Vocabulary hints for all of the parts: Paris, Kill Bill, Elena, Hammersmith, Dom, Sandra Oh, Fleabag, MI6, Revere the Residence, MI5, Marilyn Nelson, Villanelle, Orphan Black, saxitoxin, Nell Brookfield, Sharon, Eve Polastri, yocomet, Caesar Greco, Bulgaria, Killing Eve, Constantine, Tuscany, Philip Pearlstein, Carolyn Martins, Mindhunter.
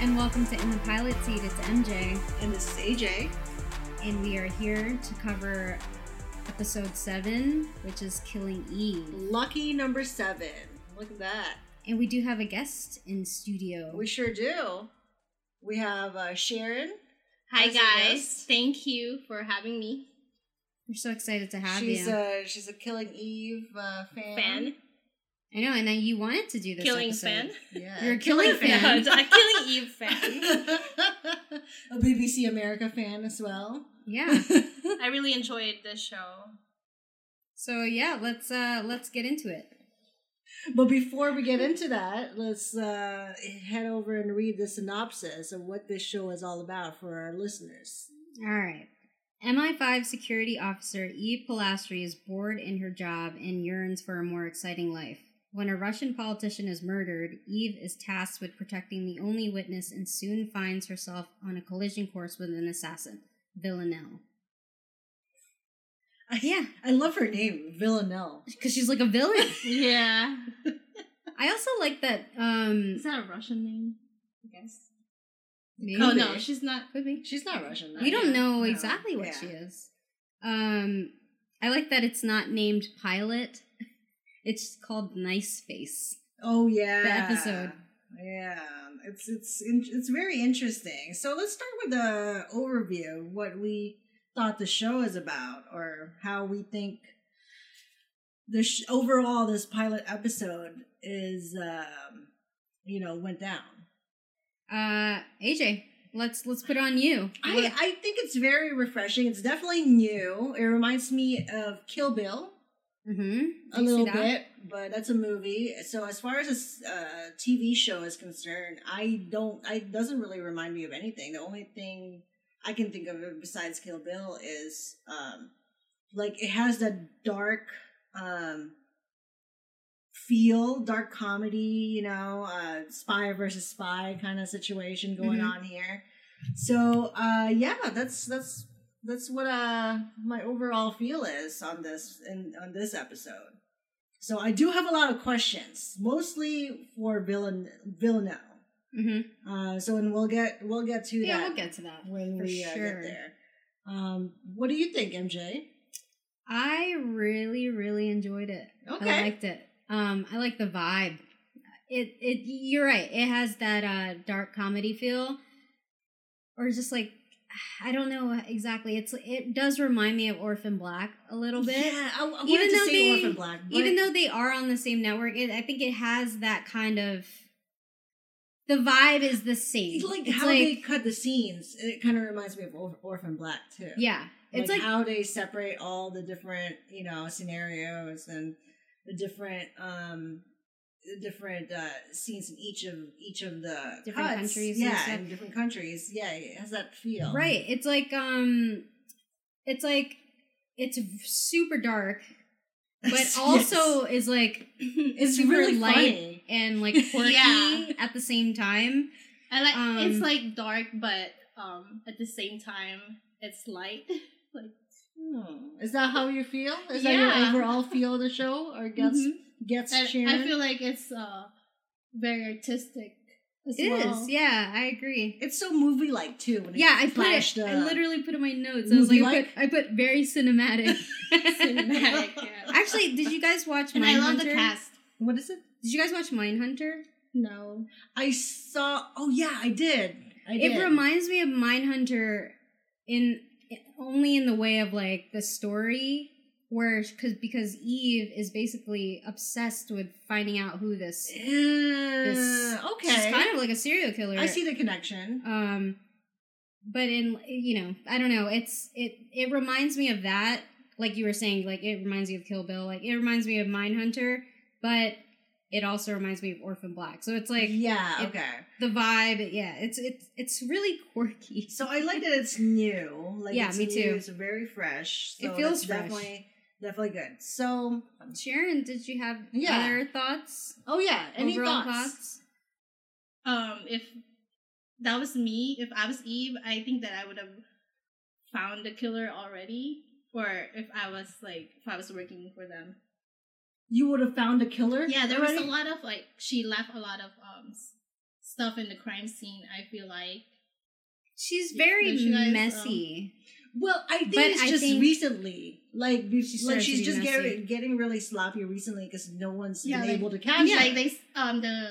And welcome to In the Pilot Seat. It's MJ. And this is AJ. And we are here to cover episode 7, which is Killing Eve. Lucky number 7. Look at that. And we do have a guest in studio. We sure do. We have Sharon. Hi, guys. Thank you for having me. We're so excited to have you. She's a Killing Eve fan. I know, and then you wanted to do this episode. Yeah. You're a Killing fan. No, a Killing Eve fan. A BBC America fan as well. Yeah. I really enjoyed this show. So yeah, let's get into it. But before we get into that, let's head over and read the synopsis of what this show is all about for our listeners. All right. MI5 security officer Eve Polastri is bored in her job and yearns for a more exciting life. When a Russian politician is murdered, Eve is tasked with protecting the only witness and soon finds herself on a collision course with an assassin, Villanelle. Yeah. I love her name, Villanelle. Because she's like a villain. Yeah. I also like that... Is that a Russian name? I guess. Maybe. Oh, no, she's not... Could be. She's not Russian. We don't know exactly what she is. I like that it's not named Pilot. It's called Nice Face. Oh yeah, the episode. Yeah, it's very interesting. So let's start with the overview of what we thought the show is about, or how we think the overall this pilot episode is, went down. AJ, let's put it on you. I think it's very refreshing. It's definitely new. It reminds me of Kill Bill. Mm-hmm. A little bit, but that's a movie. So as far as a TV show is concerned, it doesn't really remind me of anything. The only thing I can think of besides Kill Bill is, it has that dark feel, dark comedy, spy versus spy kind of situation going on here. So, that's what my overall feel is on this episode. So I do have a lot of questions, mostly for Villanelle. Mm-hmm. And we'll get to that. Yeah, we'll get to that when we get there. What do you think, MJ? I really, really enjoyed it. Okay, I liked it. I like the vibe. It you're right. It has that dark comedy feel, or just like. I don't know exactly. It does remind me of Orphan Black a little bit. Yeah, I wanted to say Orphan Black. Even though they are on the same network, I think it has that kind of... The vibe is the same. It's like how they cut the scenes. It kind of reminds me of Orphan Black, too. Yeah. It's like how they separate all the different, scenarios and the different... scenes in each of the different cuts. Countries, in different countries, it has that feel, right? It's like it's super dark, but also is like it's super really light funny. And like quirky at the same time. I like it's like dark, but at the same time it's light, like. Is that how you feel? Is that your overall feel of the show, or gets Sharon? I feel like it's very artistic. It is. Yeah, I agree. It's so movie-like too. When I put it. I literally put in my notes. I was like, I put very cinematic. Cinematic. Yeah. Actually, did you guys watch Mindhunter? I love the cast. What is it? Did you guys watch Mindhunter? No, I saw. Oh yeah, I did. It reminds me of Mindhunter only in the way of like the story, where because Eve is basically obsessed with finding out who this is. Okay, she's kind of like a serial killer. I see the connection. But in I don't know. It reminds me of that. Like you were saying, like it reminds you of Kill Bill. Like it reminds me of Mindhunter, but it also reminds me of Orphan Black. So it's like the vibe. Yeah, it's really quirky. So I like that it's new. Like it's me new, too. It's very fresh. So it feels fresh. Definitely good. So Sharon, did you have other thoughts? Oh yeah, any thoughts? If that was me, if I was Eve, I think that I would have found the killer already, or if I was working for them. You would have found a killer? Yeah, there was a lot of, she left a lot of stuff in the crime scene, I feel like. She's very messy. Well, I think it's just recently. Like she's just getting really sloppy recently because no one's been able to catch her. Yeah, like they,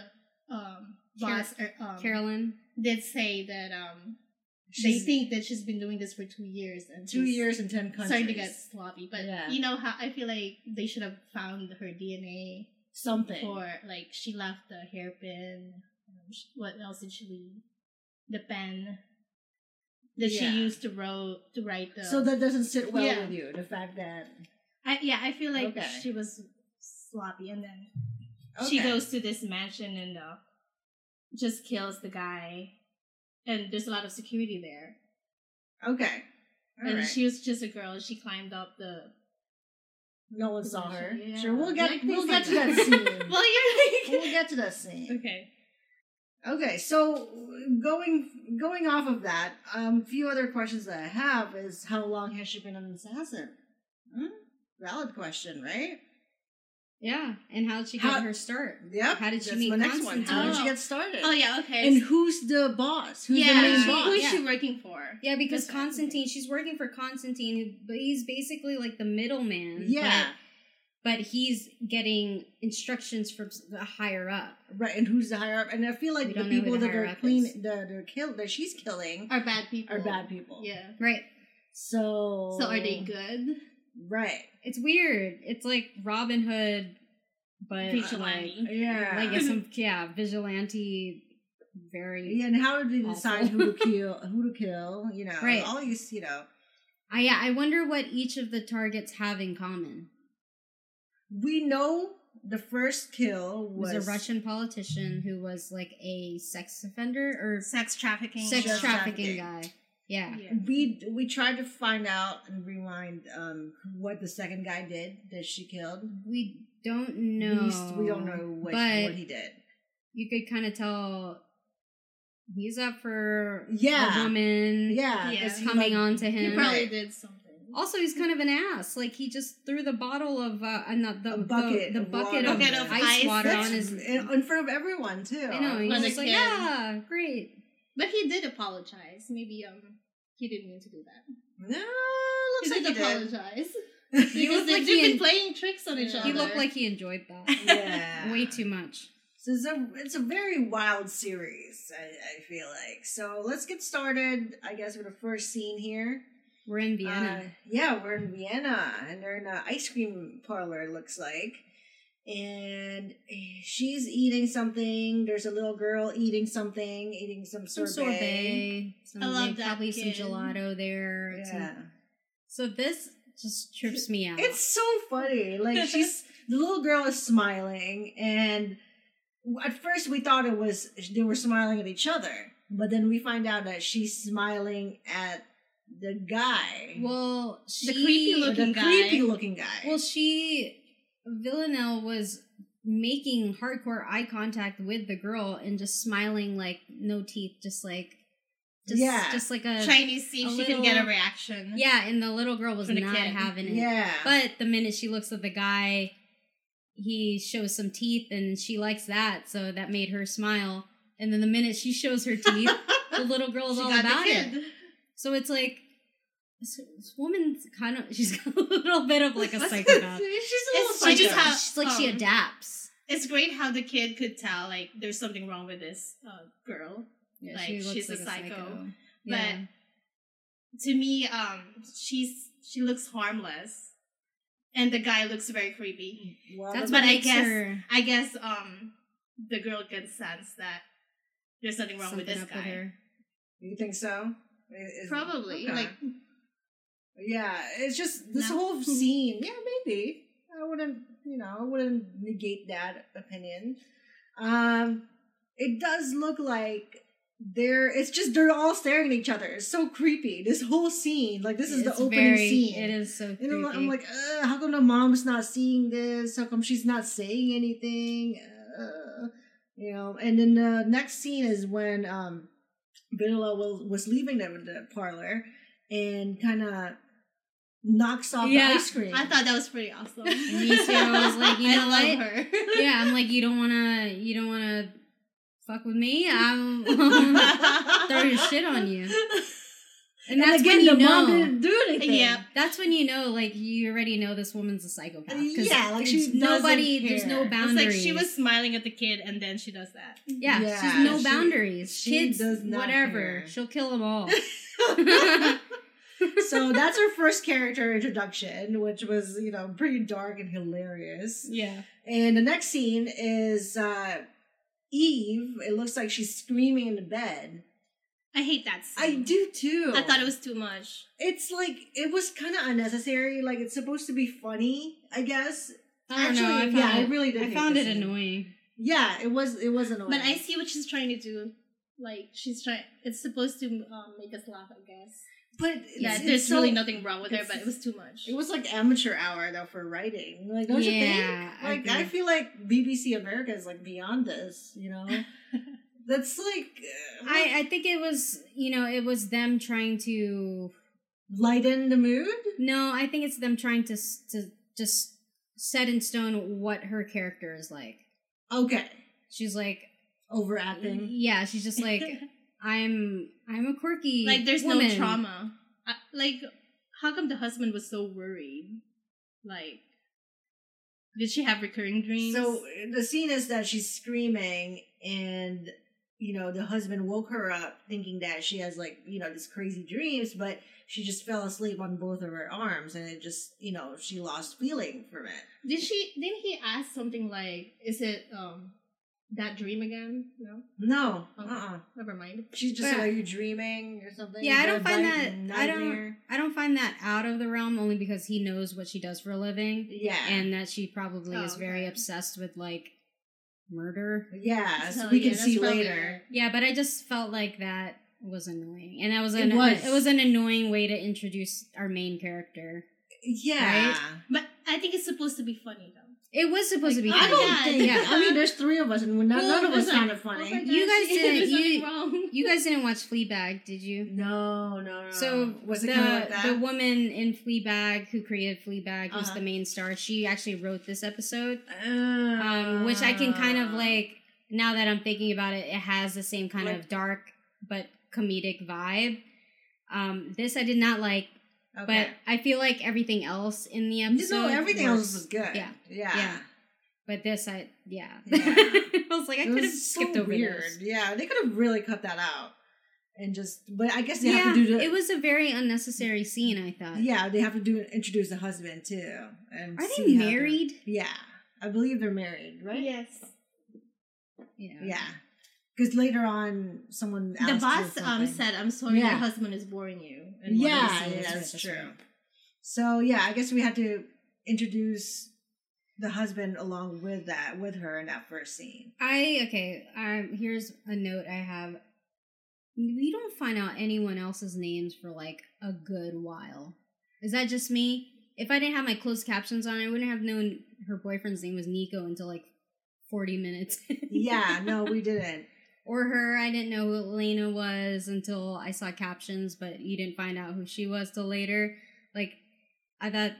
boss, Carolyn, did say that they think that she's been doing this for 2 years. And 2 years in 10 countries. Starting to get sloppy. But you know how I feel like they should have found her DNA. Something. Or like she left the hairpin. What else did she leave? The pen that she used to write the... So that doesn't sit well with you, the fact that... I feel like she was sloppy, and then she goes to this mansion and just kills the guy, and there's a lot of security there. Okay. All right. She was just a girl, and she climbed up the... No one saw her. Yeah. Sure, we'll get to that scene. Well, you're like... We'll get to that scene. Okay. Okay, so going off of that, few other questions that I have is how long has she been an assassin? Hmm? Valid question, right? Yeah, and how did she get her start? Yep. How did she meet Constantine? How did she get started? Oh, yeah, okay. And who's the boss? Who's the main boss? Who is she working for? Yeah, because she's working for Constantine, but he's basically like the middleman. Yeah. But he's getting instructions from the higher up, right? And who's the higher up? And I feel like the people that are clean, that she's killing, are bad people. Yeah, right. So are they good? Right. It's weird. It's like Robin Hood, but vigilante. Vigilante. Very. Yeah, and how do they decide who to kill? You know, right? All these, you know. I wonder what each of the targets have in common. We know the first kill was a Russian politician who was like a sex offender or sex trafficking guy. Yeah. We tried to find out and rewind what the second guy did that she killed. We don't know. We don't know what he did. You could kind of tell he's up for a woman that's coming on to him. He probably did something. Also, he's kind of an ass. Like, he just threw the bottle of the bucket of ice water on his... In front of everyone, too. I know. He was just like, yeah, great. But he did apologize. Maybe he didn't mean to do that. No, looks like he apologized. Because they've been playing tricks on each other. He looked like he enjoyed that. Yeah. Way too much. So it's a very wild series, I feel like. So let's get started, I guess, with the first scene here. We're in Vienna. We're in Vienna, and they're in an ice cream parlor, it looks like. And she's eating something. There's a little girl eating some sorbet. I love that. Probably some gelato there. Yeah. So this just trips me out. It's so funny. Like, the little girl is smiling, and at first we thought they were smiling at each other. But then we find out that she's smiling at the guy. Well, the creepy looking guy. Well, Villanelle was making hardcore eye contact with the girl and just smiling like no teeth, just like a trying to see if she can get a reaction. Yeah, and the little girl was not having it. Yeah. But the minute she looks at the guy, he shows some teeth and she likes that, so that made her smile. And then the minute she shows her teeth, the little girl's all about it. So it's like, this woman's she's got a little bit of like a psychopath. She's a little psycho. She's like, she adapts. It's great how the kid could tell, like, there's something wrong with this girl. Yeah, like, she's like a psycho. Yeah. But to me, she looks harmless. And the guy looks very creepy. Wow. I guess the girl can sense that there's nothing wrong with this guy. With her. You think so? Probably. Okay. It's just this whole scene. Yeah, maybe. I wouldn't negate that opinion. It does look like they're all staring at each other. It's so creepy. This whole scene, like this is the opening scene. It is so creepy. And I'm like, how come the mom's not seeing this? How come she's not saying anything? And then the next scene is when Villanelle was leaving them in the parlor and kind of knocks off the ice cream. I thought that was pretty awesome. Me too. I was like, you know what? I love her. Yeah, I'm like, you don't want to fuck with me, I'm throwing shit on you. And that's again, when you know. Mom didn't do anything. Yeah, that's when you know, like, you already know this woman's a psychopath. Yeah, like she's nobody. Care. There's no boundaries. It's like she was smiling at the kid, and then she does that. Yeah, yeah, she's no boundaries. Kids, does not whatever. Care. She'll kill them all. So that's her first character introduction, which was, you know, pretty dark and hilarious. Yeah. And the next scene is Eve. It looks like she's screaming in the bed. I hate that scene. I do too. I thought it was too much. It's like, it was kind of unnecessary. Like, it's supposed to be funny, I guess. I don't know. I really did. I found it annoying. Yeah, it was annoying. But I see what she's trying to do. Like, it's supposed to make us laugh, I guess. But yeah, there's really nothing wrong with her, but it was too much. It was like amateur hour, though, for writing. Like, don't you think? Like, I feel like BBC America is like beyond this, you know? That's like... I think it was, you know, it was them trying to... Lighten the mood? No, I think it's them trying to just set in stone what her character is like. Okay. She's like... Overacting? Yeah, she's just like, I'm a quirky woman. Like, there's no trauma. Like, how come the husband was so worried? Like... Did she have recurring dreams? So, the scene is that she's screaming and... You know, the husband woke her up thinking that she has, like, you know, these crazy dreams, but she just fell asleep on both of her arms, and it just, you know, she lost feeling from it. Didn't he ask something like, is it that dream again? No? No. Oh, never mind. She's just like, are you dreaming or something? Yeah, I don't find that out of the realm, only because he knows what she does for a living. Yeah. And that she probably is very obsessed with, like, murder. Yeah, so we can see later. Yeah, but I just felt like that was annoying. And it was an annoying way to introduce our main character. Yeah. Right? But I think it's supposed to be funny, though. It was supposed to be funny. I don't think. I mean, there's three of us, and none of us sounded funny. Oh, you guys didn't. You guys didn't watch Fleabag, did you? No. So was it kind of like that? The woman in Fleabag who created Fleabag, who's the main star, she actually wrote this episode, which I can kind of like. Now that I'm thinking about it, it has the same kind of dark but comedic vibe. This I did not like. Okay. But I feel like everything else in the episode... No, everything else was good. Yeah. But this, I I was like, I could have skipped over this. Yeah, they could have really cut that out. And just... But I guess they have to do... It was a very unnecessary scene, I thought. Yeah, they have to introduce the husband, too. And are they married? Yeah. I believe they're married, right? Yes. Yeah. Because later on, someone asked the boss said, I'm sorry, your husband is boring you. And that's true. So, yeah, I guess we had to introduce the husband along with her in that first scene. Here's a note I have. We don't find out anyone else's names for, like, a good while. Is that just me? If I didn't have my closed captions on, I wouldn't have known her boyfriend's name was Nico until, like, 40 minutes. Yeah, no, we didn't. Or her, I didn't know who Elena was until I saw captions, but you didn't find out who she was till later. Like, I thought...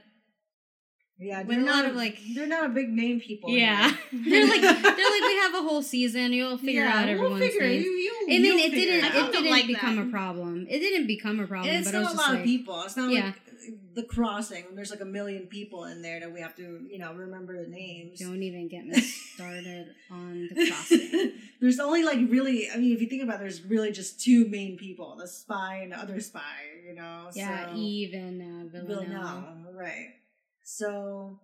Yeah, they're not a big name people. Yeah. they're like, we have a whole season, you'll figure out everyone's name. And then it didn't become a problem. It didn't become a problem. It's still a lot of people. It's not like The Crossing, when there's like a million people in there that we have to, you know, remember the names. Don't even get me started on The Crossing. There's only like really, I mean, if you think about it, there's really just two main people, the spy and the other spy, you know? Yeah, so, Eve and Villanelle. Right. So,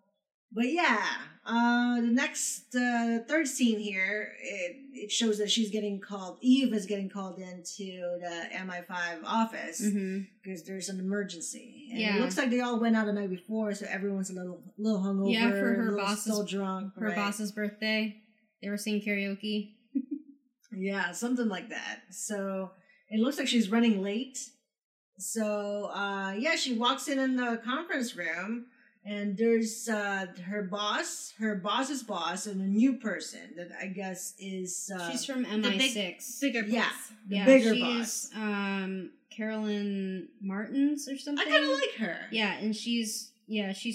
but yeah, the next, third scene here, it shows that Eve is getting called into the MI5 office because there's an emergency. And it looks like they all went out the night before, so everyone's a little hungover, for her boss's, still drunk. Her boss's birthday, they were singing karaoke. Yeah, something like that. So, it looks like she's running late. So, she walks in the conference room. And there's her boss, her boss's boss, and a new person that I guess is... she's from MI6. The bigger boss. Yeah, bigger boss. She's Carolyn Martins or something. I kind of like her. Yeah, and she's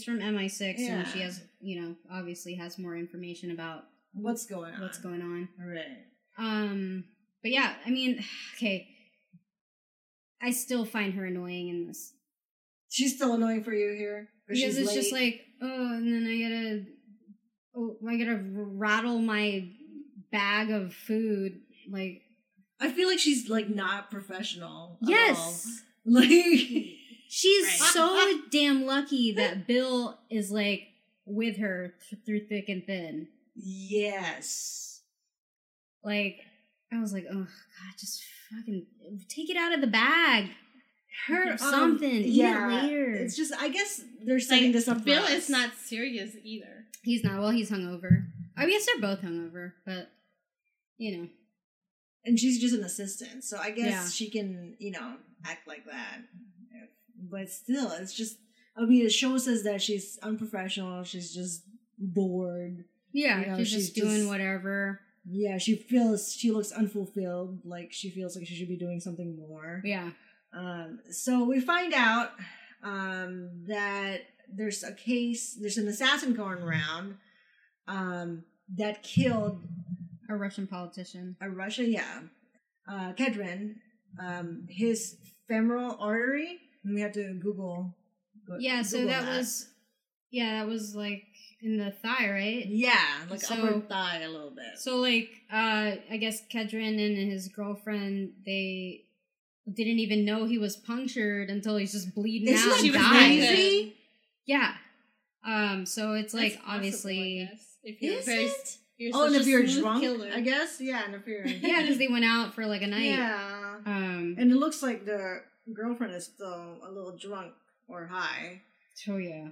from MI6, and she has, you know, obviously has more information about... What's going on. All right. But yeah, I mean, okay. I still find her annoying in this. She's still annoying for you here? Because it's late. Just like, oh, and then I gotta rattle my bag of food. Like, I feel like she's like not professional. Yes. All. Like, she's right. So damn lucky that Bill is like with her through thick and thin. Yes. Like, I was like, oh God, just fucking take it out of the bag. Her something. Yeah. Eat it later. It's just, I guess they're saying like, this up. Bill is not serious either. He's not. Well, he's hungover. I guess they're both hungover, but you know. And she's just an assistant, so I guess she can, you know, act like that. But still, it's just. I mean, the show says that she's unprofessional. She's just bored. Yeah, you know, she's just doing whatever. Yeah, she looks unfulfilled. Like she feels like she should be doing something more. Yeah. So we find out that there's a case, there's an assassin going around that killed a Russian politician. Kedrin, his femoral artery. And we have to Google. That was like in the thigh, right? Yeah, like so, upper thigh a little bit. So like, I guess Kedrin and his girlfriend, they didn't even know he was punctured until he's just bleeding out. She was crazy. Yeah. So it's like that's obviously. Possible, I guess. If you're and if you're drunk, killer. I guess. Yeah, and if you're yeah, because they went out for like a night. Yeah. And it looks like the girlfriend is still a little drunk or high. Oh yeah.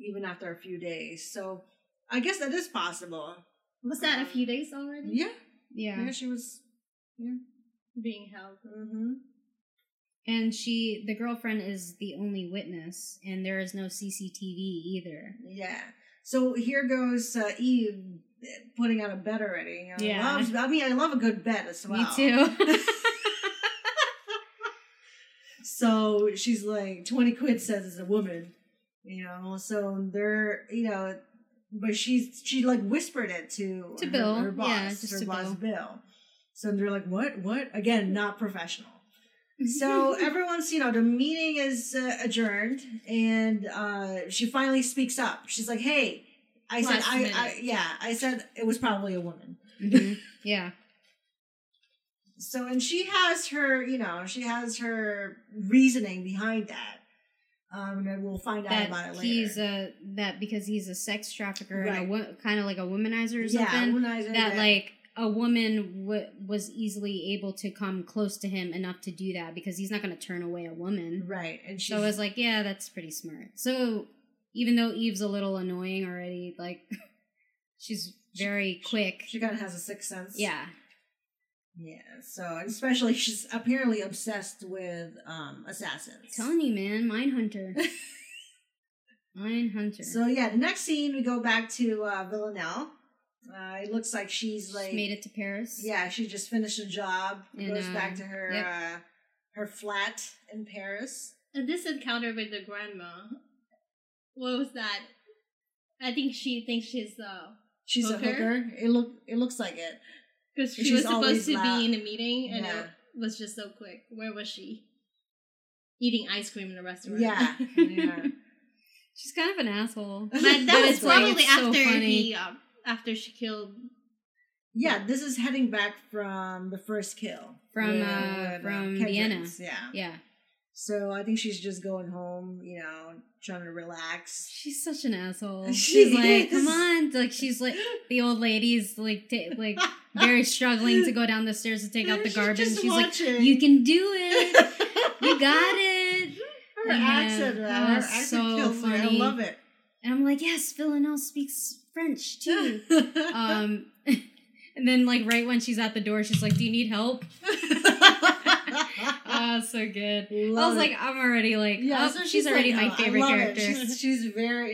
Even after a few days, so I guess that is possible. Was that a few days already? Yeah. Yeah. Yeah, she was. Yeah. Being held. Mm-hmm. And the girlfriend is the only witness, and there is no CCTV either. Yeah. So here goes Eve putting out a bet already. You know? Yeah. I love a good bet as well. Me too. So she's like, 20 quid says it's a woman, you know. So they're, you know, but she like whispered it to Bill. Her boss, yeah, just her to boss Bill. So they're like, what? Again, not professional. So everyone's, you know, the meeting is adjourned, and she finally speaks up. She's like, "Hey, I said it was probably a woman." Mm-hmm. Yeah. So, and she has her, you know, reasoning behind that, and we'll find out about it later. Because he's a sex trafficker, right. And kind of like a womanizer or something. Yeah, womanizer. That like. A woman was easily able to come close to him enough to do that because he's not going to turn away a woman. Right. And so I was like, yeah, that's pretty smart. So even though Eve's a little annoying already, like she's very quick. She kind of has a sixth sense. Yeah. Yeah. So especially she's apparently obsessed with assassins. I'm telling you, man, Mindhunter. Mindhunter. So yeah, the next scene we go back to Villanelle. It looks like she's like made it to Paris. Yeah, she just finished a job. And goes back to her her flat in Paris. And this encounter with the grandma, what was that? I think she thinks she's a hooker. It looks like it because she was supposed to be in a meeting, and it was just so quick. Where was she? Eating ice cream in a restaurant. Yeah, yeah. She's kind of an asshole. But that was probably after the. After she killed, this is heading back from the first kill from Vienna. Yeah, yeah. So I think she's just going home, you know, trying to relax. She's such an asshole. She's like, come on, like she's like the old lady's like very struggling to go down the stairs to take out the garbage. She's like, you can do it, you got it. Her accent, that was so funny. I love it. And I'm like, yes, Villanelle speaks French too. And then like right when she's at the door, she's like, do you need help? Oh, so good. I was like, I'm already like, so she's already like, my favorite character.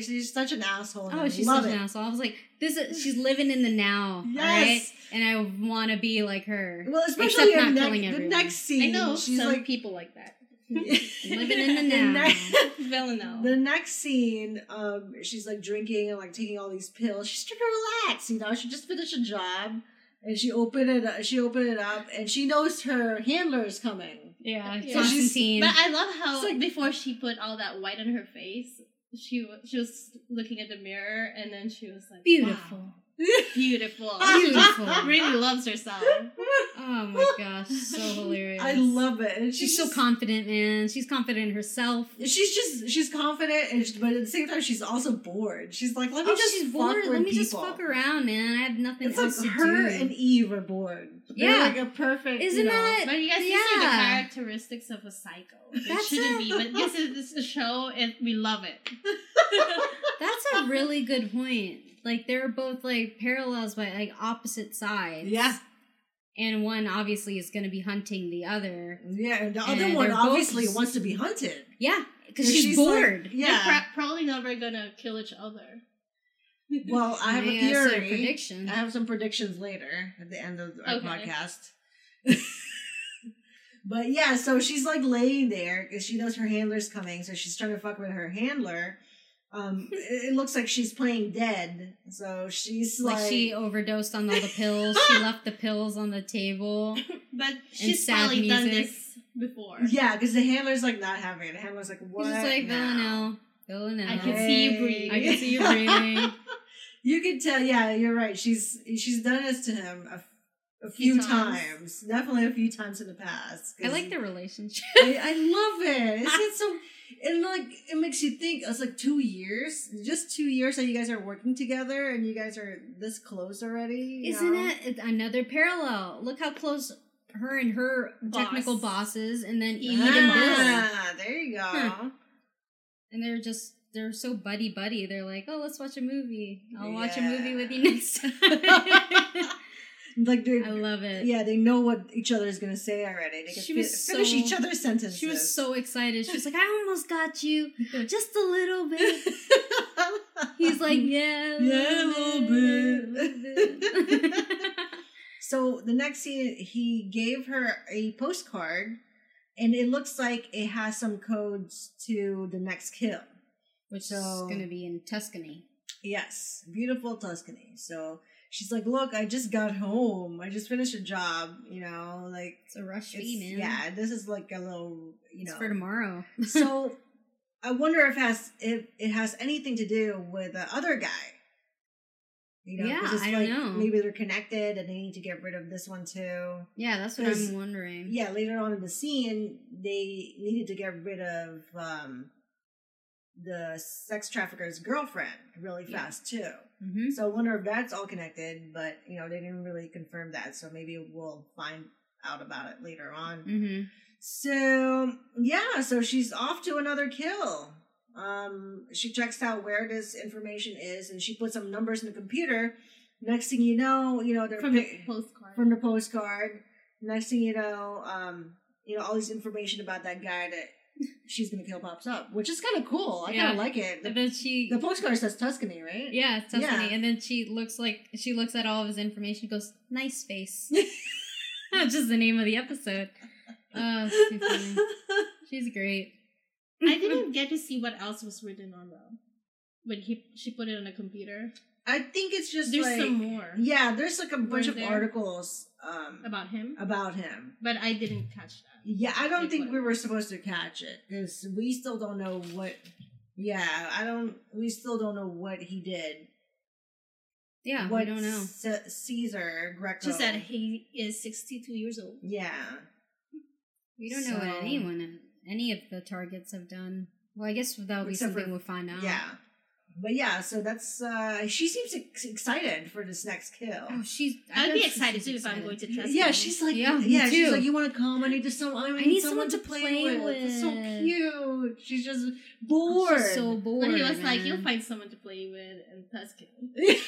She's such an asshole. Oh, she's such an asshole. I was like, she's living in the now. Yes. Right? And I want to be like her. Well, especially not killing everyone. The next scene. I know she's some like people like that. Living in the now. Villanelle. The next scene, she's like drinking and like taking all these pills. She's trying to relax, you know. She just finished a job. And she opened it up, and she knows her handler is coming. Yeah, Constantine. But I love how, like, before she put all that white on her face, she was looking at the mirror, and then she was like, beautiful. Wow. Beautiful. Really loves herself. Oh my gosh, so hilarious. I love it. And she's so confident, man. She's confident in herself. She's confident, and but at the same time, she's also bored. She's like, let me just fuck around, man. I have nothing else to do. It's like her and Eve are bored. They're like a perfect, isn't that? But you guys can see the characteristics of a psycho. It shouldn't be, but this is a show, and we love it. That's a really good point. Like, they're both, like, parallels by, like, opposite sides. Yeah. And one, obviously, is going to be hunting the other. Yeah, and the other one, obviously, wants to be hunted. Yeah, because she's bored. Like, yeah. They're probably never going to kill each other. Well, I have a theory. Prediction. I have some predictions later at the end of our podcast. But, yeah, so she's, like, laying there because she knows her handler's coming, so she's trying to fuck with her handler. It looks like she's playing dead, so she's like she overdosed on all the pills. She left the pills on the table. But she's probably done this before. Yeah, because the handler's like not having it. The handler's like, what? She's like, Villanelle. I can see you breathing. You can tell. Yeah, you're right. She's done this to him a few times. Definitely a few times in the past. I like the relationship. I love it. It's so. And, like, it makes you think, it's like 2 years, just 2 years that you guys are working together and you guys are this close already. Isn't it another parallel? Look how close her and her technical bosses and then Eve and Bill. Yeah, there you go. Huh. And they're so buddy-buddy. They're like, oh, let's watch a movie. I'll watch a movie with you next time. Like, I love it. Yeah, they know what each other is going to say already. They can finish each other's sentences. She was so excited. She was like, I almost got you. Just a little bit. He's like, yeah, a little bit. So the next scene, he gave her a postcard, and it looks like it has some codes to the next kill. Which is going to be in Tuscany. Yes, beautiful Tuscany. So... she's like, look, I just got home. I just finished a job, you know, like... It's a rush fee, man. Yeah, this is like a little, you know... It's for tomorrow. So, I wonder if it has anything to do with the other guy. You know, yeah, I don't know. Maybe they're connected and they need to get rid of this one, too. Yeah, that's what I'm wondering. Yeah, later on in the scene, they needed to get rid of the sex trafficker's girlfriend really fast, too. Mm-hmm. So I wonder if that's all connected, but, you know, they didn't really confirm that. So maybe we'll find out about it later on. Mm-hmm. So, yeah, so she's off to another kill. She checks out where this information is, and she puts some numbers in the computer. Next thing you know, they're from the postcard. Next thing you know, all this information about that guy that she's gonna kill pops up, which is kind of cool. I kind of like it. And then the postcard says Tuscany, right? Yeah, it's Tuscany. Yeah. And then she looks at all of his information, goes, nice face. That's just the name of the episode. Oh, so funny. She's great. I didn't get to see what else was written on though. When she put it on a computer. I think it's just there's like, some more. Yeah, there's like a bunch of articles about him. But I didn't catch that. Yeah, I don't think we were supposed to catch it because we still don't know what. Yeah, we still don't know what he did. Yeah, I don't know. Caesar Greco. Just that he is 62 years old. Yeah, we don't know what any of the targets have done. Well, I guess that'll be something we'll find out. Yeah. But yeah, so that's, she seems excited for this next kill. Oh, I'd be excited too if I'm going to Tuscany. Yeah, she's like, yeah she's like, you want to come? I need someone to play with. It's so cute. She's just bored. She's so bored. But he was like, you'll find someone to play with in Tuscany.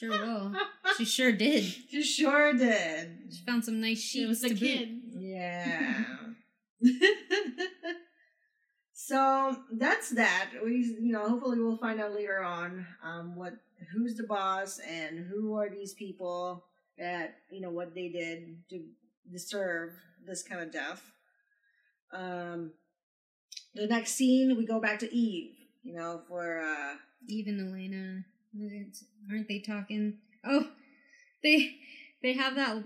Sure will. She sure did. She found some nice sheets to boot. She was a kid. Yeah. So that's that. Hopefully we'll find out later on who's the boss and who are these people that what they did to deserve this kind of death. The next scene we go back to Eve. For Eve and Elena, aren't they talking? Oh, they. They have that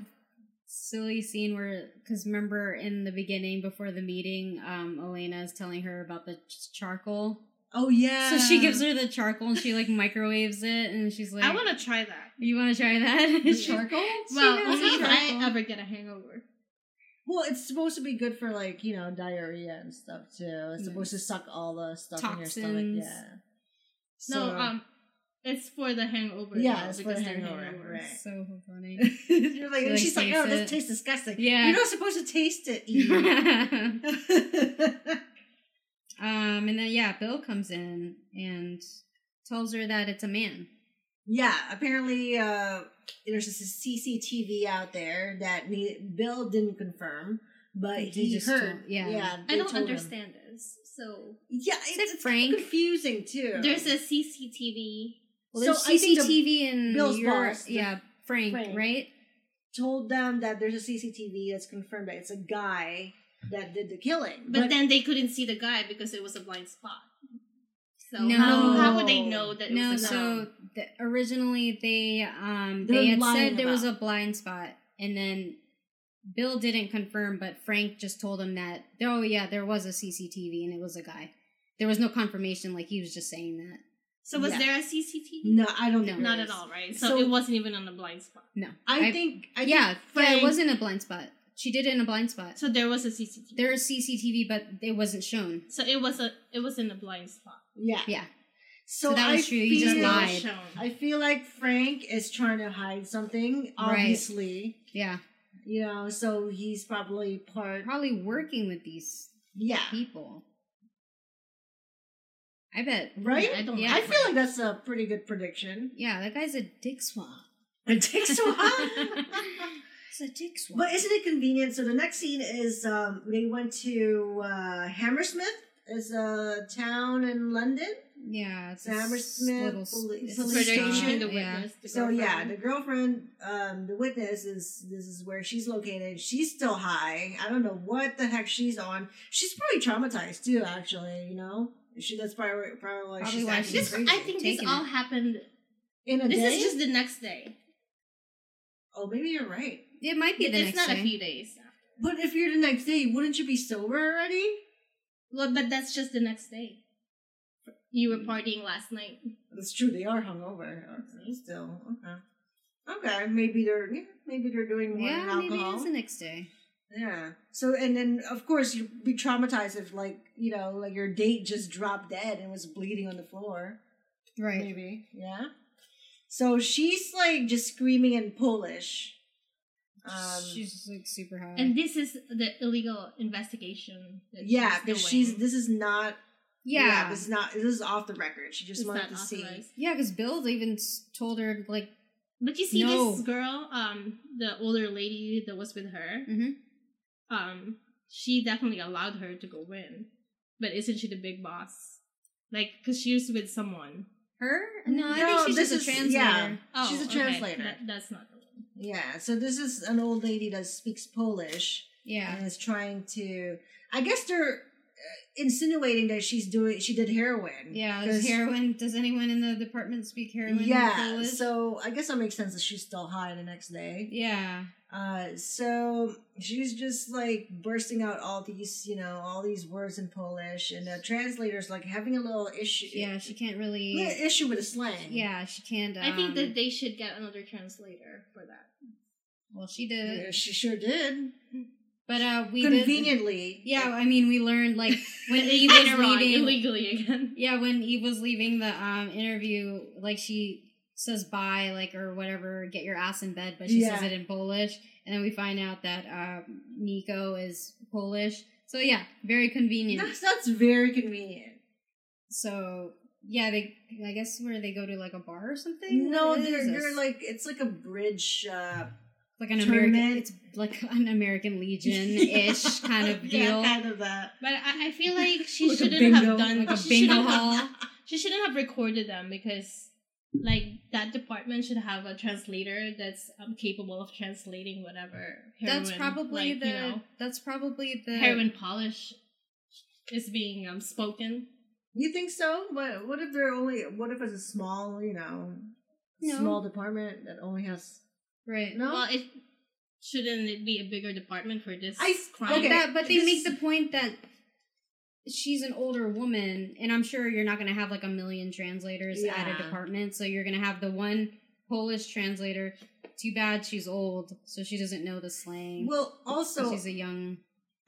silly scene where, because remember in the beginning before the meeting, Elena is telling her about the charcoal. Oh, yeah. So she gives her the charcoal and she, like, microwaves it, and she's like... I want to try that. You want to try that? The charcoal? Well, only if I ever get a hangover. Well, it's supposed to be good for, like, you know, diarrhea and stuff, too. It's supposed to suck all the stuff toxins in your stomach. Yeah. So, no, it's for the hangover. Yeah, it's for the hangover. Right. It's so funny. You're like, and she's like, oh, this tastes disgusting. Yeah. You're not supposed to taste it, either. And then, yeah, Bill comes in and tells her that it's a man. Yeah, apparently there's a CCTV out there that Bill didn't confirm, but he just heard. Yeah, I don't understand this. So yeah, it's Frank? Confusing too. There's a CCTV. Well, there's CCTV in Bill's boss. Yeah, Frank, right? Told them that there's a CCTV that's confirmed that it's a guy that did the killing. But then they couldn't see the guy because it was a blind spot. So how would they know that it was a guy? So originally they had said there was a blind spot, and then Bill didn't confirm, but Frank just told him that, oh yeah, there was a CCTV and it was a guy. There was no confirmation, like he was just saying that. So was there a CCTV? No, I don't know. Not at all, right? So it wasn't even on a blind spot. No. I think it wasn't a blind spot. She did it in a blind spot. So there was a CCTV. There was CCTV, but it wasn't shown. So it was in a blind spot. Yeah. Yeah. So that was true. He just lied. I feel like Frank is trying to hide something, obviously. Right. Yeah. You know, so he's probably probably working with these people. I bet. Right? I don't know. I feel like that's a pretty good prediction. Yeah, that guy's a dick swab. A dick swab? But isn't it convenient? So the next scene is they went to Hammersmith. It's a town in London. Yeah, it's Hammersmith police station. The witness, the so yeah, the girlfriend, the witness is where she's located. She's still high. I don't know what the heck she's on. She's probably traumatized too. Actually, you know, that's probably why she's acting crazy. I think this all happened in a day. This is just the next day. Oh, maybe you're right. It might be the next day. It's not a few days. But if you're the next day, wouldn't you be sober already? Well, but that's just the next day. You were partying last night. That's true. They are hungover. Okay. Still. Okay. Maybe they're doing more than alcohol. Yeah, maybe it's the next day. Yeah. So, and then, of course, you'd be traumatized if, like, you know, like your date just dropped dead and was bleeding on the floor. Right. Maybe. Yeah. So she's, like, just screaming in Polish. She's like super high, and this is the illegal investigation. That this is off the record. She just wanted to see. Yeah, because Bill even told her like, but you see this girl, the older lady that was with her, she definitely allowed her to go in, but isn't she the big boss? Like, because she was with someone. Her? No, I think she's just a translator. Yeah. Oh, she's a translator. Okay. That's not. Yeah, so this is an old lady that speaks Polish. Yeah. And is trying to... I guess they're insinuating that she did heroin. Yeah, heroin. Does anyone in the department speak heroin in Polish? Yeah, so I guess that makes sense that she's still high the next day. Yeah. So she's just, like, bursting out all these, you know, all these words in Polish. And the translator's, like, having a little issue. Yeah, she can't really... issue with the slang. Yeah, she can't... I think that they should get another translator for that. Well, she did. Yeah, she sure did. But we conveniently. Yeah, I mean, we learned, like, when Eve was leaving... illegally again. Yeah, when Eve was leaving the interview, like, she... says bye, like, or whatever, get your ass in bed, but she says it in Polish. And then we find out that Nico is Polish. So, yeah, very convenient. That's very convenient. So, yeah, I guess where they go to, like, a bar or something? No, they're like, it's like a bridge like an tournament. It's like an American Legion-ish kind of deal. Yeah, kind of that. But I feel like she like shouldn't have done, like, a bingo hall. She shouldn't have recorded them because... like, that department should have a translator that's capable of translating whatever heroin. That's probably like, the heroin Polish is being spoken. You think so? But what if they're only? What if it's a small department that only has Right. No. Well, shouldn't it be a bigger department for this crime? Okay. But they make the point that she's an older woman, and I'm sure you're not going to have like a million translators at a department, so you're going to have the one Polish translator. Too bad she's old, so she doesn't know the slang. Well, also... So she's a young...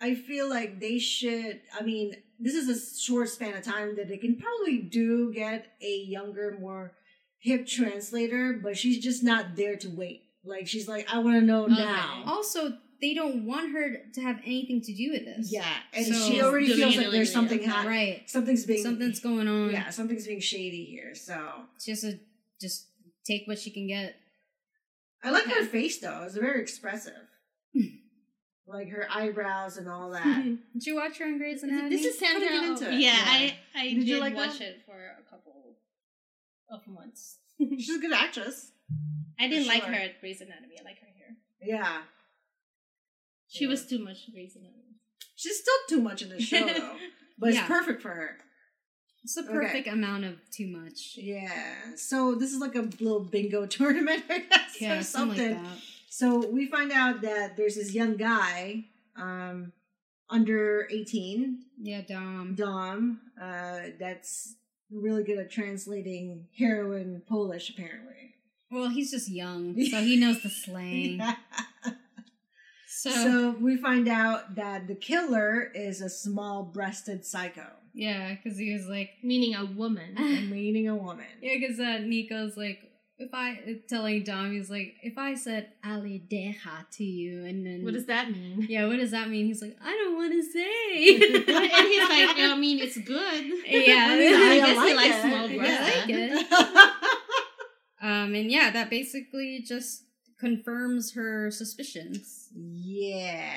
I feel like they should... I mean, this is a short span of time that they can probably do get a younger, more hip translator, but she's just not there to wait. Like, she's like, I want to know now. Also, they don't want her to have anything to do with this. Yeah, and so she already feels like there's something hot. Right. Something's going on. Yeah, something's being shady here, so... Just take what she can get. I like her face, though. It's very expressive. Like, her eyebrows and all that. Did you watch her on Grey's Anatomy? This is Sandra Oh. Yeah, I did like watch it for a couple of months. She's a good actress. I didn't like her at Grey's Anatomy. I like her here. Yeah. She was too much in Grey's Anatomy. She's still too much in the show, though. But it's perfect for her. It's the perfect amount of too much. Yeah. So this is like a little bingo tournament, I guess, or something like that. So we find out that there's this young guy, under 18. Yeah, Dom. That's really good at translating heroin Polish, apparently. Well, he's just young, so he knows the slang. Yeah. So we find out that the killer is a small-breasted psycho. Yeah, because he was like... Meaning a woman. Meaning a woman. Yeah, because Nico's like, telling Dom, he's like, if I said "alideja" to you, and then... What does that mean? Yeah, what does that mean? He's like, I don't want to say. And he's like, I mean, it's good. Yeah. I guess he likes small breasts. I like it. And yeah, that basically just confirms her suspicions. Yeah.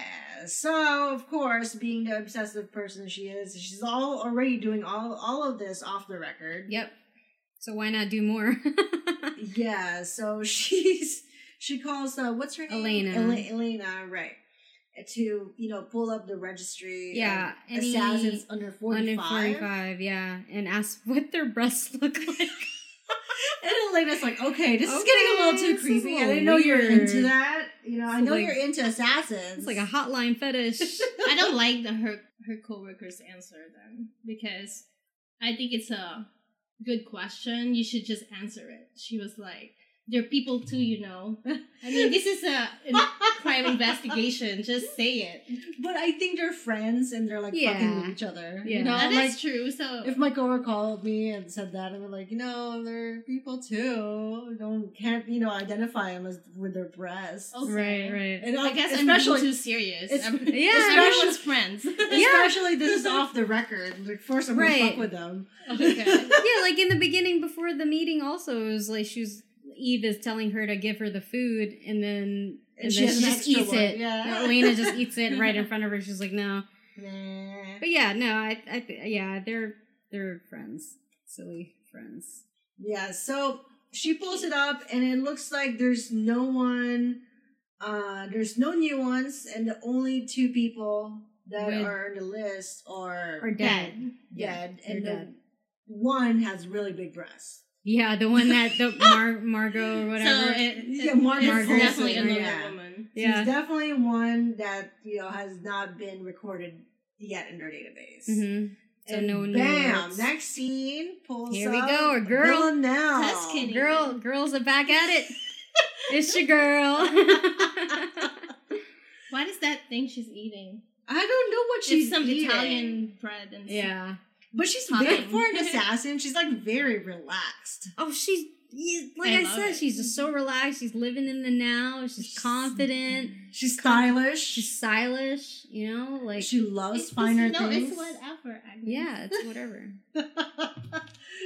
So, of course, being the obsessive person she is, she's already doing all of this off the record. Yep. So why not do more? Yeah. So she calls what's her name? Elena, right? To pull up the registry. Yeah. And assassins under 45. Under 45. Yeah, and ask what their breasts look like. And Elena's like, okay, this is getting a little too creepy. I didn't know you're into that. I know you're into assassins. It's like a hotline fetish. I don't like her co-worker's answer then, because I think it's a good question. You should just answer it. She was like, they're people too, I mean, this is a crime investigation. Just say it. But I think they're friends and they're like fucking with each other. Yeah, that is true. So if my coworker called me and said that, I'd be like, they're people too. Can't identify them with their breasts. Okay. Right. And I guess I'm being too serious. Everyone's friends. Especially this is off the record. Like, force them to fuck with them. Okay. Yeah, like in the beginning before the meeting, also it was like Eve is telling her to give her the food, and then she just eats it. Yeah. Elena just eats it right in front of her. She's like, no. Nah. But yeah, no, they're friends, silly friends. Yeah. So she pulls it up, and it looks like there's no one. There's no new ones, and the only two people that are on the list are dead. Yeah, and the one has really big breasts. Yeah, the one that Margot or whatever. So Margot is definitely another woman. Yeah. She's definitely one that has not been recorded yet in their database. Mm-hmm. So and no one knows. Next scene pulls here up. Here we go, a girl. Villanelle. Tuscany. Girls are back at it. It's your girl. Why does that thing she's eating? I don't know what she's eating. It's some Italian bread and stuff. Yeah. But she's big for an assassin. She's like very relaxed. Oh, she's like I said, she's just so relaxed. She's living in the now. She's confident. She's stylish. She's stylish. Like she loves finer things. No, it's whatever. I mean. Yeah, it's whatever.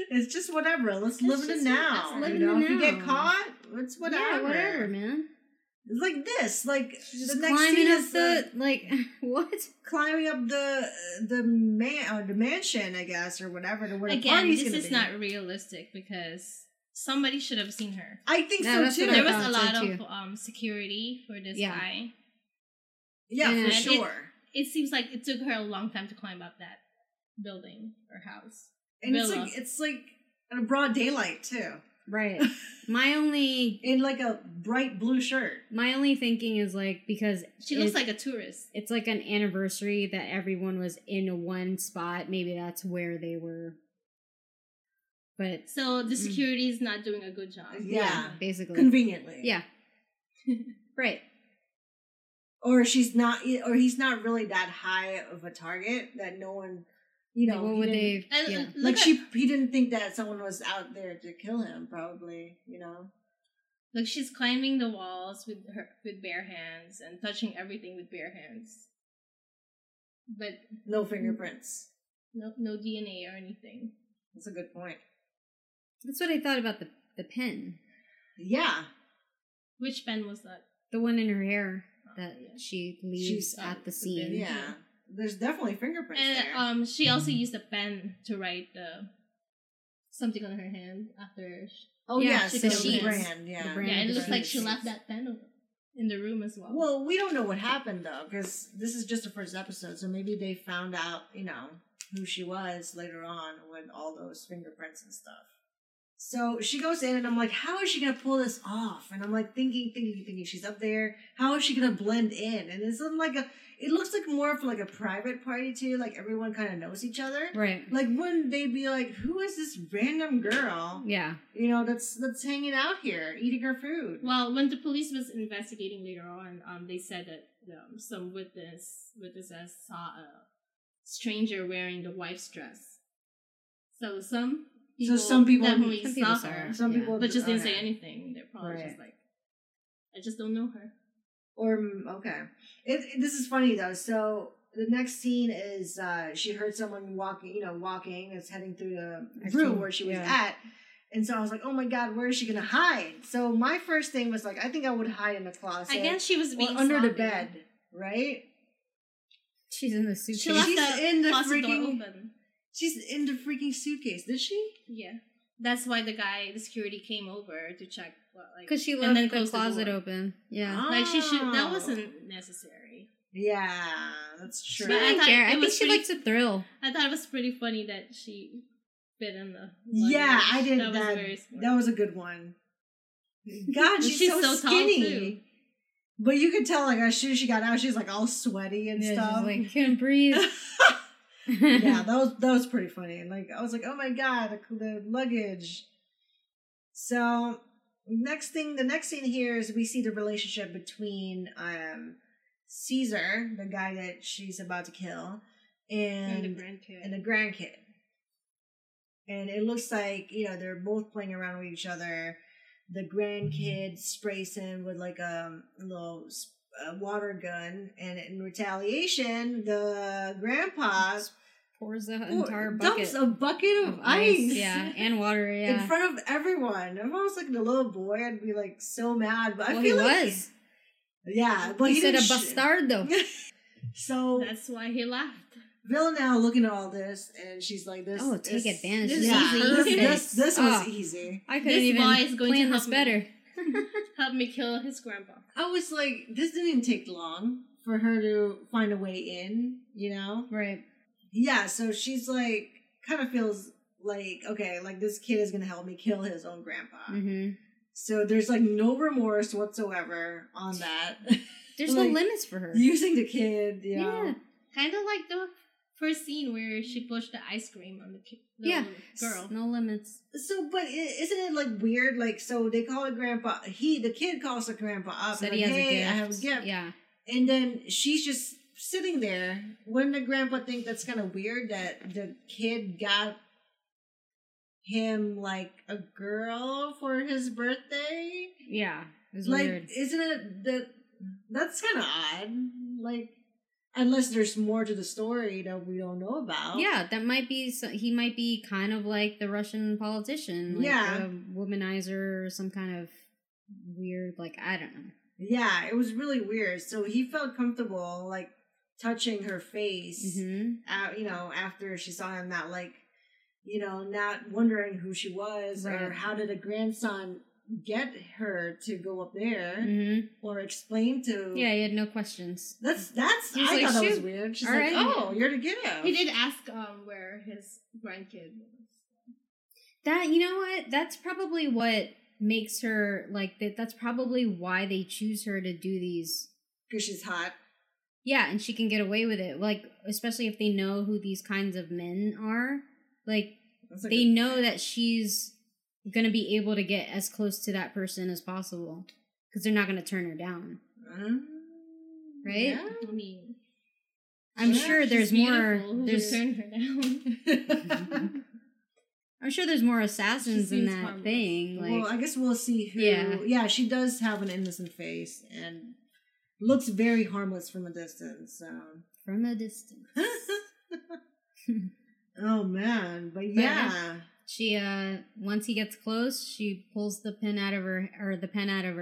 It's just whatever. Let's live in the now. If you get caught, it's whatever. Yeah, whatever, man. It's like this, like she's the next climbing up climbing up the mansion, I guess, or whatever. This is not realistic because somebody should have seen her. I think so too. There was a lot of security for this guy. Yeah, and for sure. It seems like it took her a long time to climb up that building or house. And it's like in broad daylight too. Right. My only... in like a bright blue shirt. My only thinking is like, because... she looks like a tourist. It's like an anniversary that everyone was in one spot. Maybe that's where they were. But... so the security is not doing a good job. Yeah. Basically. Conveniently. Yeah. Right. Or she's not... or he's not really that high of a target that no one... you know, like, what would they? Yeah. Like he didn't think that someone was out there to kill him. Probably, you know. Like she's climbing the walls with bare hands and touching everything with bare hands, but no fingerprints, no DNA or anything. That's a good point. That's what I thought about the pen. Yeah. Which pen was that? The one in her hair that she leaves at the scene. Yeah. There's definitely fingerprints there. She also used a pen to write something on her hand after. The brand. Yeah, it looks like she left that pen in the room as well. Well, we don't know what happened though, because this is just the first episode, so maybe they found out, you know, who she was later on with all those fingerprints and stuff. So she goes in, and I'm like, how is she going to pull this off? And I'm like thinking, she's up there. How is she going to blend in? And it's like a... it looks like more of like a private party too. Like everyone kind of knows each other. Right. Like wouldn't they be like, who is this random girl? Yeah. You know, that's hanging out here, eating her food. Well, when the police was investigating later on, they said that some witnesses saw a stranger wearing the wife's dress. So some people definitely saw her. Some people but just didn't say anything. They're probably just like, I just don't know her. Or, okay. This is funny, though. So, the next scene is she heard someone walking, it's heading through the room where she was at. And so I was like, oh my God, where is she going to hide? So, my first thing was like, I think I would hide in the closet. I guess she was being under the bed, right? She's in the suitcase. She left the closet door open. She's in the freaking suitcase, did she? Yeah. That's why the security came over to check. Because she left the closet open. Yeah. Oh. Like, she should... that wasn't necessary. Yeah, that's true. But I think she likes a thrill. I thought it was pretty funny that she bit in the... yeah, I did that. That was very smart. That was a good one. God, she's so skinny. Tall too. But you could tell, like, as soon as she got out, she's, like, all sweaty and stuff. She's like, can't breathe. Yeah, that was pretty funny. And, like, I was like, oh, my God, the luggage. So... the next scene here is we see the relationship between Caesar, the guy that she's about to kill, and the grandkid. And it looks like, you know, they're both playing around with each other. The grandkid sprays him with like a little water gun, and in retaliation, the grandpa pours an entire bucket. Dumps a bucket of ice. Yeah, and water, yeah. In front of everyone. If I was like the little boy, I'd be like so mad. But I feel like... he was. Yeah. But he said a bastardo. So... that's why he laughed. Villanelle looking at all this, and she's like, this... oh, take advantage. This is easy. This was easy. I couldn't even plan this better. Help me kill his grandpa. I was like, this didn't even take long for her to find a way in, you know? Right. Yeah, so she's like, kind of feels like, okay, like this kid is going to help me kill his own grandpa. Mm-hmm. So there's like no remorse whatsoever on that. There's like, no limits for her. Using the kid, you know. Yeah. Kind of like the first scene where she pushed the ice cream on the girl. No limits. So, but isn't it like weird? Like, so they call it grandpa. The kid calls the grandpa up. Said he has a gift. I have a gift. Yeah. And then she's just sitting there. Wouldn't the grandpa think that's kind of weird that the kid got him like a girl for his birthday? Yeah, it was like weird. Isn't it that's kind of odd? Like, unless there's more to the story that we don't know about. Yeah, that might be. So he might be kind of like the Russian politician, like a womanizer or some kind of weird. Like, I don't know. Yeah, it was really weird. So he felt comfortable like touching her face, you know, after she saw him, not like, you know, not wondering who she was or how did a grandson get her to go up there or explain to... yeah, he had no questions. That's I like, thought that was weird. She's like, oh, you're the kiddo. He did ask where his grandkid was. That, you know what? That's probably what makes her, like, that's probably why they choose her to do these. Because she's hot. Yeah, and she can get away with it. Like, especially if they know who these kinds of men are. Like they know that she's going to be able to get as close to that person as possible. Because they're not going to turn her down. Right? Yeah. I mean, I'm sure there's more. There's turn her down. I'm sure there's more assassins in that harmless thing. Like, well, I guess we'll see who. Yeah, she does have an innocent face and looks very harmless from a distance. So. From a distance. Oh man, but yeah. She once he gets close, she pulls the pen out of her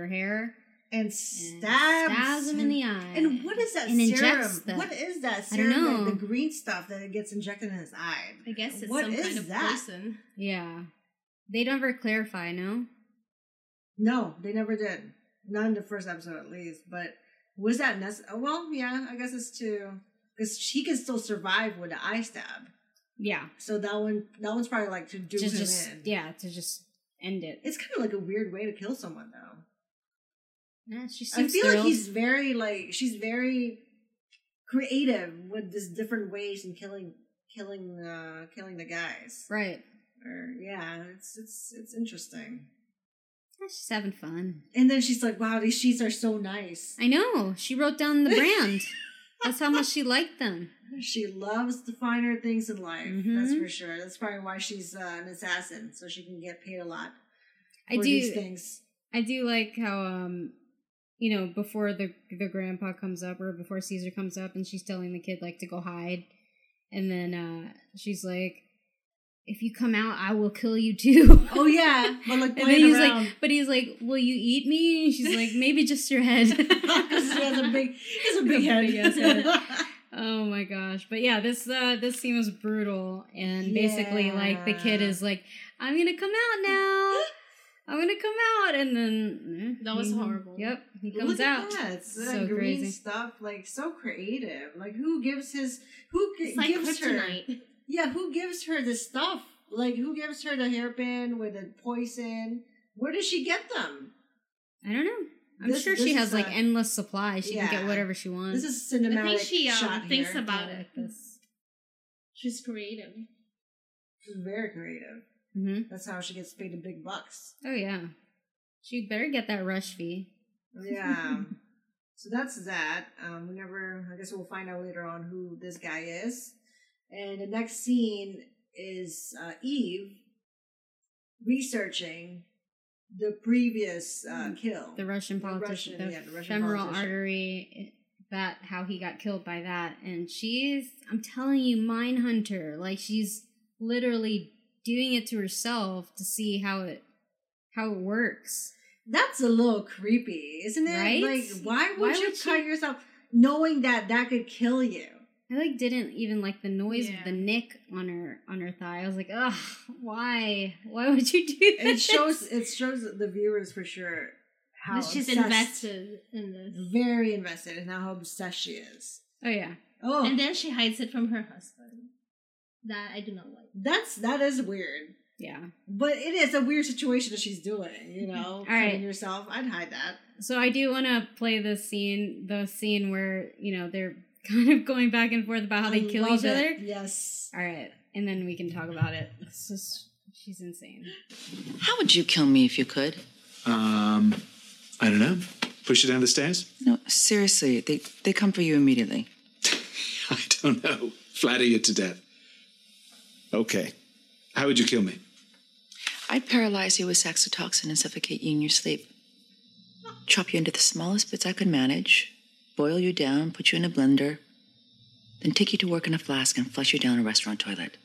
hair. And stabs him in the eye. And what is that serum? What is that serum? I don't know. The green stuff that gets injected in his eye. I guess it's some kind of poison. Yeah. They don't ever clarify, no? No, they never did. Not in the first episode, at least. But was that necessary? Well, yeah, I guess it's too. Because she can still survive with the eye stab. Yeah. So that one's probably like to do him in. Yeah, to just end it. It's kind of like a weird way to kill someone, though. Yeah, I feel like she's very creative with these different ways in killing the guys. Right. Or yeah, it's interesting. Yeah, she's having fun. And then she's like, wow, these sheets are so nice. I know. She wrote down the brand. That's how much she liked them. She loves the finer things in life. Mm-hmm. That's for sure. That's probably why she's an assassin, so she can get paid a lot for these things. I do like how, you know, before the grandpa comes up or before Caesar comes up and she's telling the kid, like, to go hide. And then she's like, if you come out, I will kill you too. Oh, yeah. But, like, and then he's like, will you eat me? And she's like, maybe just your head. Because he has a big head. Yes, head. Oh, my gosh. But, yeah, this scene was brutal. And basically, like, the kid is like, I'm going to come out now. I'm gonna come out, and then that was horrible. Yep, he comes Look at out. That. So that green crazy stuff, like so creative. Like gives kryptonite. Her? Yeah, who gives her this stuff? Like who gives her the hairpin with the poison? Where does she get them? I don't know. I'm sure she has like endless supply. She can get whatever she wants. This is cinematic. I think she shot thinks here. About it. This. She's creative. She's very creative. Mm-hmm. That's how she gets paid the big bucks. Oh, yeah. She better get that rush fee. Yeah. So that's that. I guess we'll find out later on who this guy is. And the next scene is Eve researching the previous kill. The Russian politician. The Russian femoral politician. Artery. That, how he got killed by that. And she's, I'm telling you, Mindhunter. Like, she's literally doing it to herself to see how it works. That's a little creepy, isn't it? Right? Like, why would you cut yourself knowing that could kill you? I like didn't even like the noise of the nick on her thigh. I was like, ugh, why would you do that? It shows the viewers for sure how she's invested in this. Very invested in how obsessed she is. Oh yeah. Oh, and then she hides it from her husband. That I do not like. That is weird. Yeah. But it is a weird situation that she's doing, you know? All right. Yourself, I'd hide that. So I do want to play the scene where, you know, they're kind of going back and forth about how they kill each other. Yes. All right. And then we can talk about it. It's just, she's insane. How would you kill me if you could? I don't know. Push you down the stairs? No, seriously. They come for you immediately. I don't know. Flatter you to death. Okay. How would you kill me? I'd paralyze you with saxitoxin and suffocate you in your sleep. Chop you into the smallest bits I could manage, boil you down, put you in a blender, then take you to work in a flask and flush you down a restaurant toilet.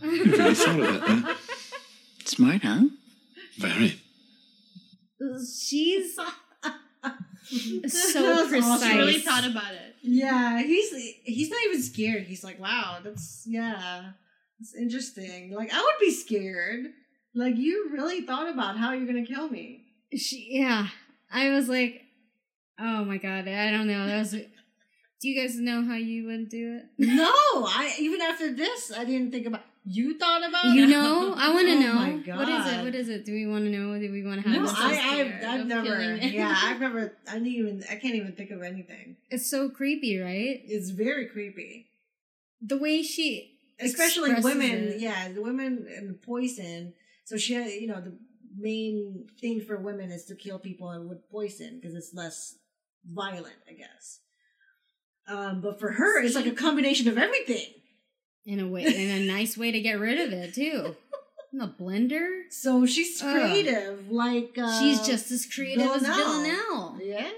I never really thought about that. Smart, huh? Very. She's so precise. She really thought about it. Yeah, he's not even scared. He's like, wow, that's interesting. Like, I would be scared. Like, you really thought about how you're gonna kill me. I was like, oh my god, I don't know. That was. Do you guys know how you would do it? No, I even after this, I didn't think about. You thought about it? You know? I want to know. My God. What is it? What is it? Do we want to know? Do we want to have this? No, I've never. Yeah, I've never. I can't even think of anything. It's so creepy, right? It's very creepy. The way she. Especially women. It. Yeah, the women and the poison. So she, the main thing for women is to kill people and with poison because it's less violent, I guess. But for her, it's like a combination of everything. In a nice way to get rid of it too. In a blender. So she's creative, she's just as creative as Villanelle. Yeah.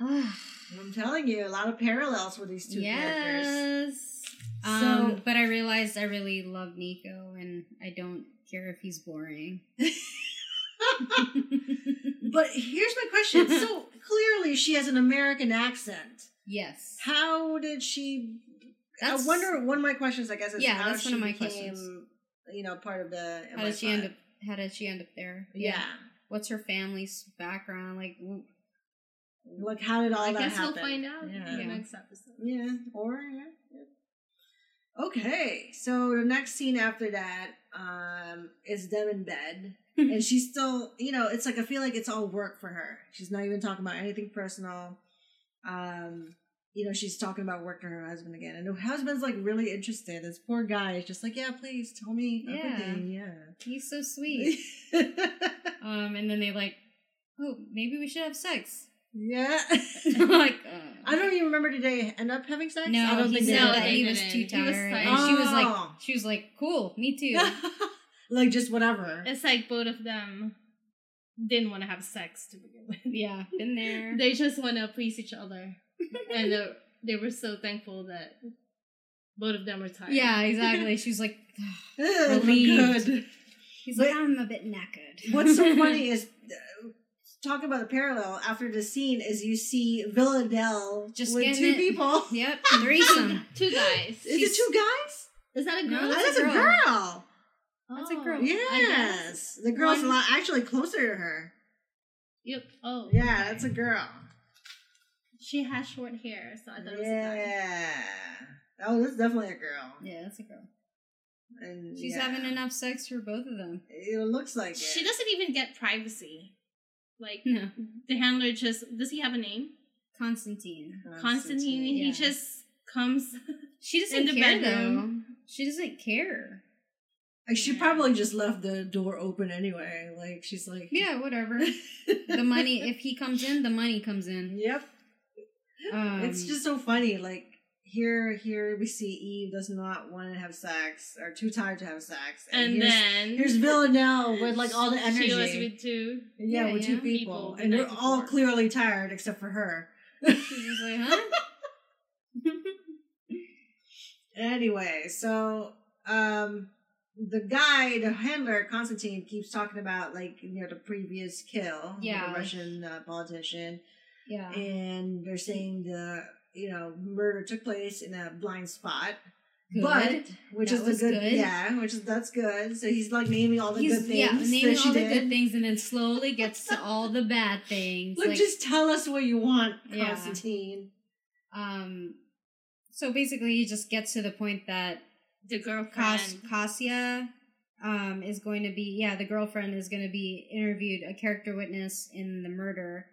I'm telling you, a lot of parallels with these two characters. Yes. But I realized I really love Nico, and I don't care if he's boring. But here's my question: so clearly, she has an American accent. Yes. How did she? I wonder, one of my questions, I guess, is how that's she one of my became, questions. Part of the MI5. How did she end up there? Yeah. What's her family's background? Like how did all that happen? I guess we'll find out in the next episode. Yeah. Okay. So the next scene after that is them in bed. And she's still, it's like I feel like it's all work for her. She's not even talking about anything personal. She's talking about work to her husband again. And her husband's, really interested. This poor guy is just like, yeah, please tell me everything. Yeah. He's so sweet. And then they oh, maybe we should have sex. Yeah. I don't even remember, did they end up having sex? No, I don't think he was too tired. And she was like, cool, me too. Just whatever. It's like both of them didn't want to have sex to begin with. Yeah, been there. They just want to please each other. And they were so thankful that both of them were tired. Yeah, exactly. She was like, relieved. Good. He's like, I'm a bit knackered. What's so funny is, talk about the parallel after the scene is you see Villanelle just with two people. Yep, threesome. Two guys. Is it two guys? Is that a girl? No, that's a girl. Oh, that's a girl. Yes. The girl's a lot actually closer to her. Yep. Oh. Yeah, okay. That's a girl. She has short hair, so I thought it was a guy. Yeah. Oh, that's definitely a girl. Yeah, that's a girl. And she's having enough sex for both of them. It looks like it. She doesn't even get privacy. No. The handler just... Does he have a name? Constantine. Constantine, he just comes she doesn't in the care, bedroom. Though. She doesn't care. She probably just left the door open anyway. She's like... Yeah, whatever. The money... If he comes in, the money comes in. Yep. It's just so funny. Here we see Eve does not want to have sex or too tired to have sex, and here's Villanelle with all the energy. She was with two, two people, and they're all clearly tired except for her. She's just like, huh? Anyway, so the guy, the handler Constantine, keeps talking about the previous kill, the Russian politician. Yeah. And they're saying the, murder took place in a blind spot. Good. But, which that is the good. Yeah, that's good. So he's naming all the good things. Yeah, naming all the good things and then slowly gets to all the bad things. Just tell us what you want, Constantine. Yeah. So basically he just gets to the point that the girlfriend Kasia is going to be, the girlfriend is going to be interviewed, a character witness in the murder.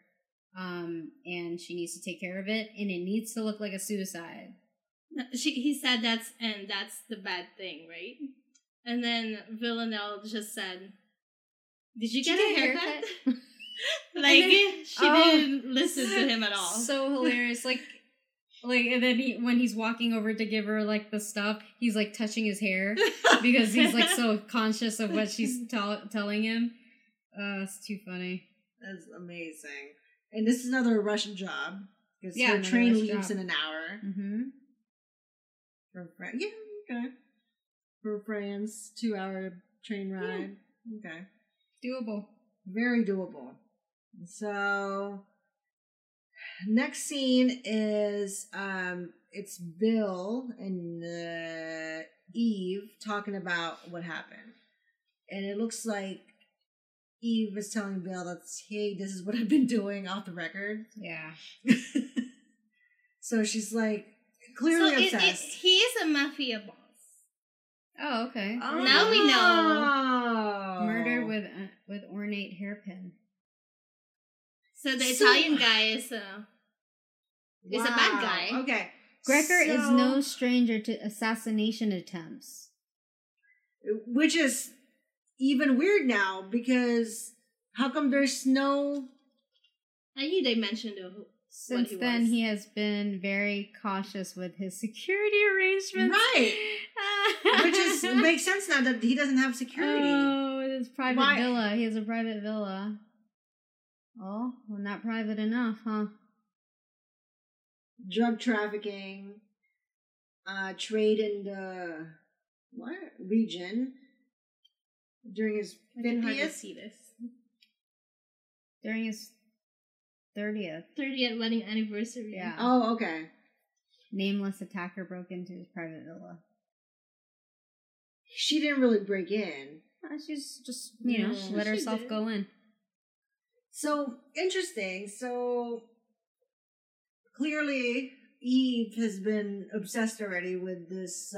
And she needs to take care of it, and it needs to look like a suicide. He said that's the bad thing, right? And then Villanelle just said, "Did you get a haircut?" Didn't listen to him at all. So hilarious! And then when he's walking over to give her the stuff, he's touching his hair because he's so conscious of what she's telling him. It's too funny. That's amazing. And this is another Russian job. Because her train leaves in an hour. Mm-hmm. From France, 2-hour train ride. Yeah. Okay. Doable. Very doable. So, next scene is, it's Bill and Eve talking about what happened. And it looks like Eve is telling Bill that, hey, this is what I've been doing off the record. Yeah. So she's clearly obsessed. He is a mafia boss. Oh, okay. Oh. Now we know. Murder with ornate hairpin. So the Italian guy is a bad guy. Okay. Greco is no stranger to assassination attempts. Which is even weird now, because how come there's no... I knew they mentioned who. Since he then, was. He has been very cautious with his security arrangements. Right. Which is makes sense now that he doesn't have security. Oh, his private villa. He has a private villa. Oh, well, not private enough, huh? Drug trafficking, trade in the region during his 30th wedding anniversary. Yeah. Oh, okay. Nameless attacker broke into his private villa. She didn't really break in. She's just, she let herself go in. So, interesting. So, clearly, Eve has been obsessed already with this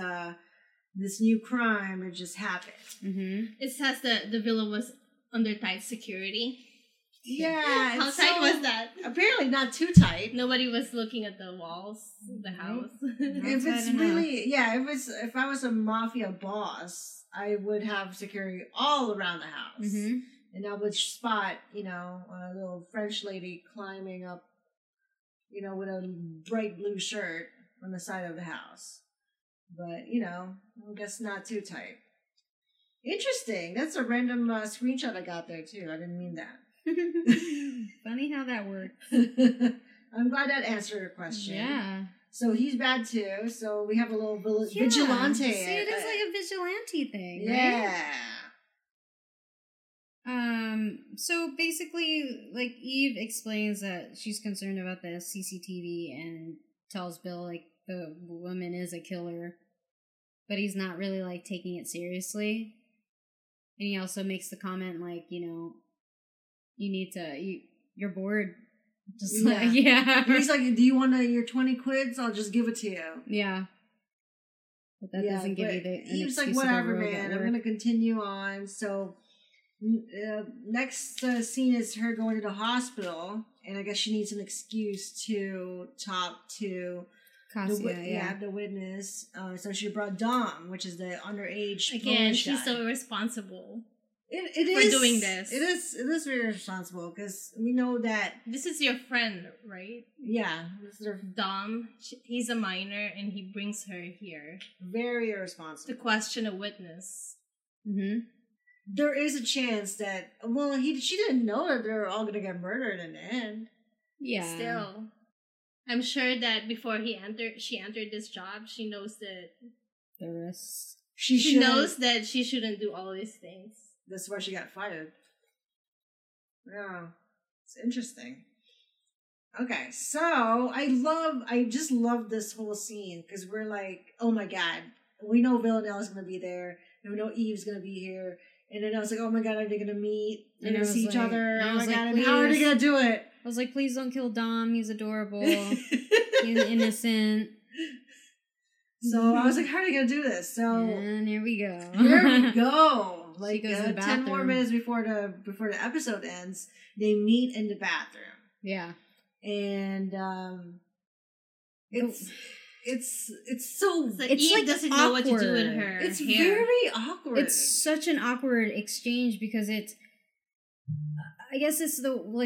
this new crime. It just happened. Mm-hmm. It says that the villa was under tight security. Yeah. How tight was that? Apparently not too tight. Nobody was looking at the walls of the house. If it's really, if I was a mafia boss, I would have security all around the house. Mm-hmm. And I would spot, a little French lady climbing up, with a bright blue shirt on the side of the house. But, I guess not too tight. Interesting. That's a random screenshot I got there, too. I didn't mean that. Funny how that works. I'm glad that answered your question. Yeah. So he's bad too. So we have a little vigilante. See, it is like a vigilante thing. Yeah. Right? So basically, like Eve explains that she's concerned about the CCTV and tells Bill like the woman is a killer, but he's not really like taking it seriously. And he also makes the comment like, you need to. You're bored. Just He's like, do you want your 20 quids? I'll just give it to you. Yeah. But that doesn't give you the. He's like, whatever, man. I'm gonna continue on. So, next scene is her going to the hospital, and I guess she needs an excuse to talk to Kasia, the witness. So she brought Dom, which is the underage. Again, she's so irresponsible. It is doing this. It is very responsible because we know that this is your friend, right? Yeah, this is Dom. He's a minor, and he brings her here. Very irresponsible to question a witness. Mm-hmm. There is a chance that she didn't know that they were all going to get murdered in the end. Yeah. Still, I'm sure that before she entered this job, she knows that the risks. She knows that she shouldn't do all these things. That's why she got fired. Yeah. It's interesting. Okay, so I just love this whole scene because we're like, oh my god, we know Villanelle's going to be there and we know Eve's going to be here. And then I was like, oh my god, are they going to meet? And going to see each other? Oh my god, how are they going to do it? I was like, please don't kill Dom. He's adorable. He's innocent. So I was like, how are they going to do this? So and here we go. Here we go. Like 10 more minutes before the episode ends, they meet in the bathroom. Yeah, and it's so Eve doesn't know what to do with her. It's very awkward. It's such an awkward exchange because it's. I guess it's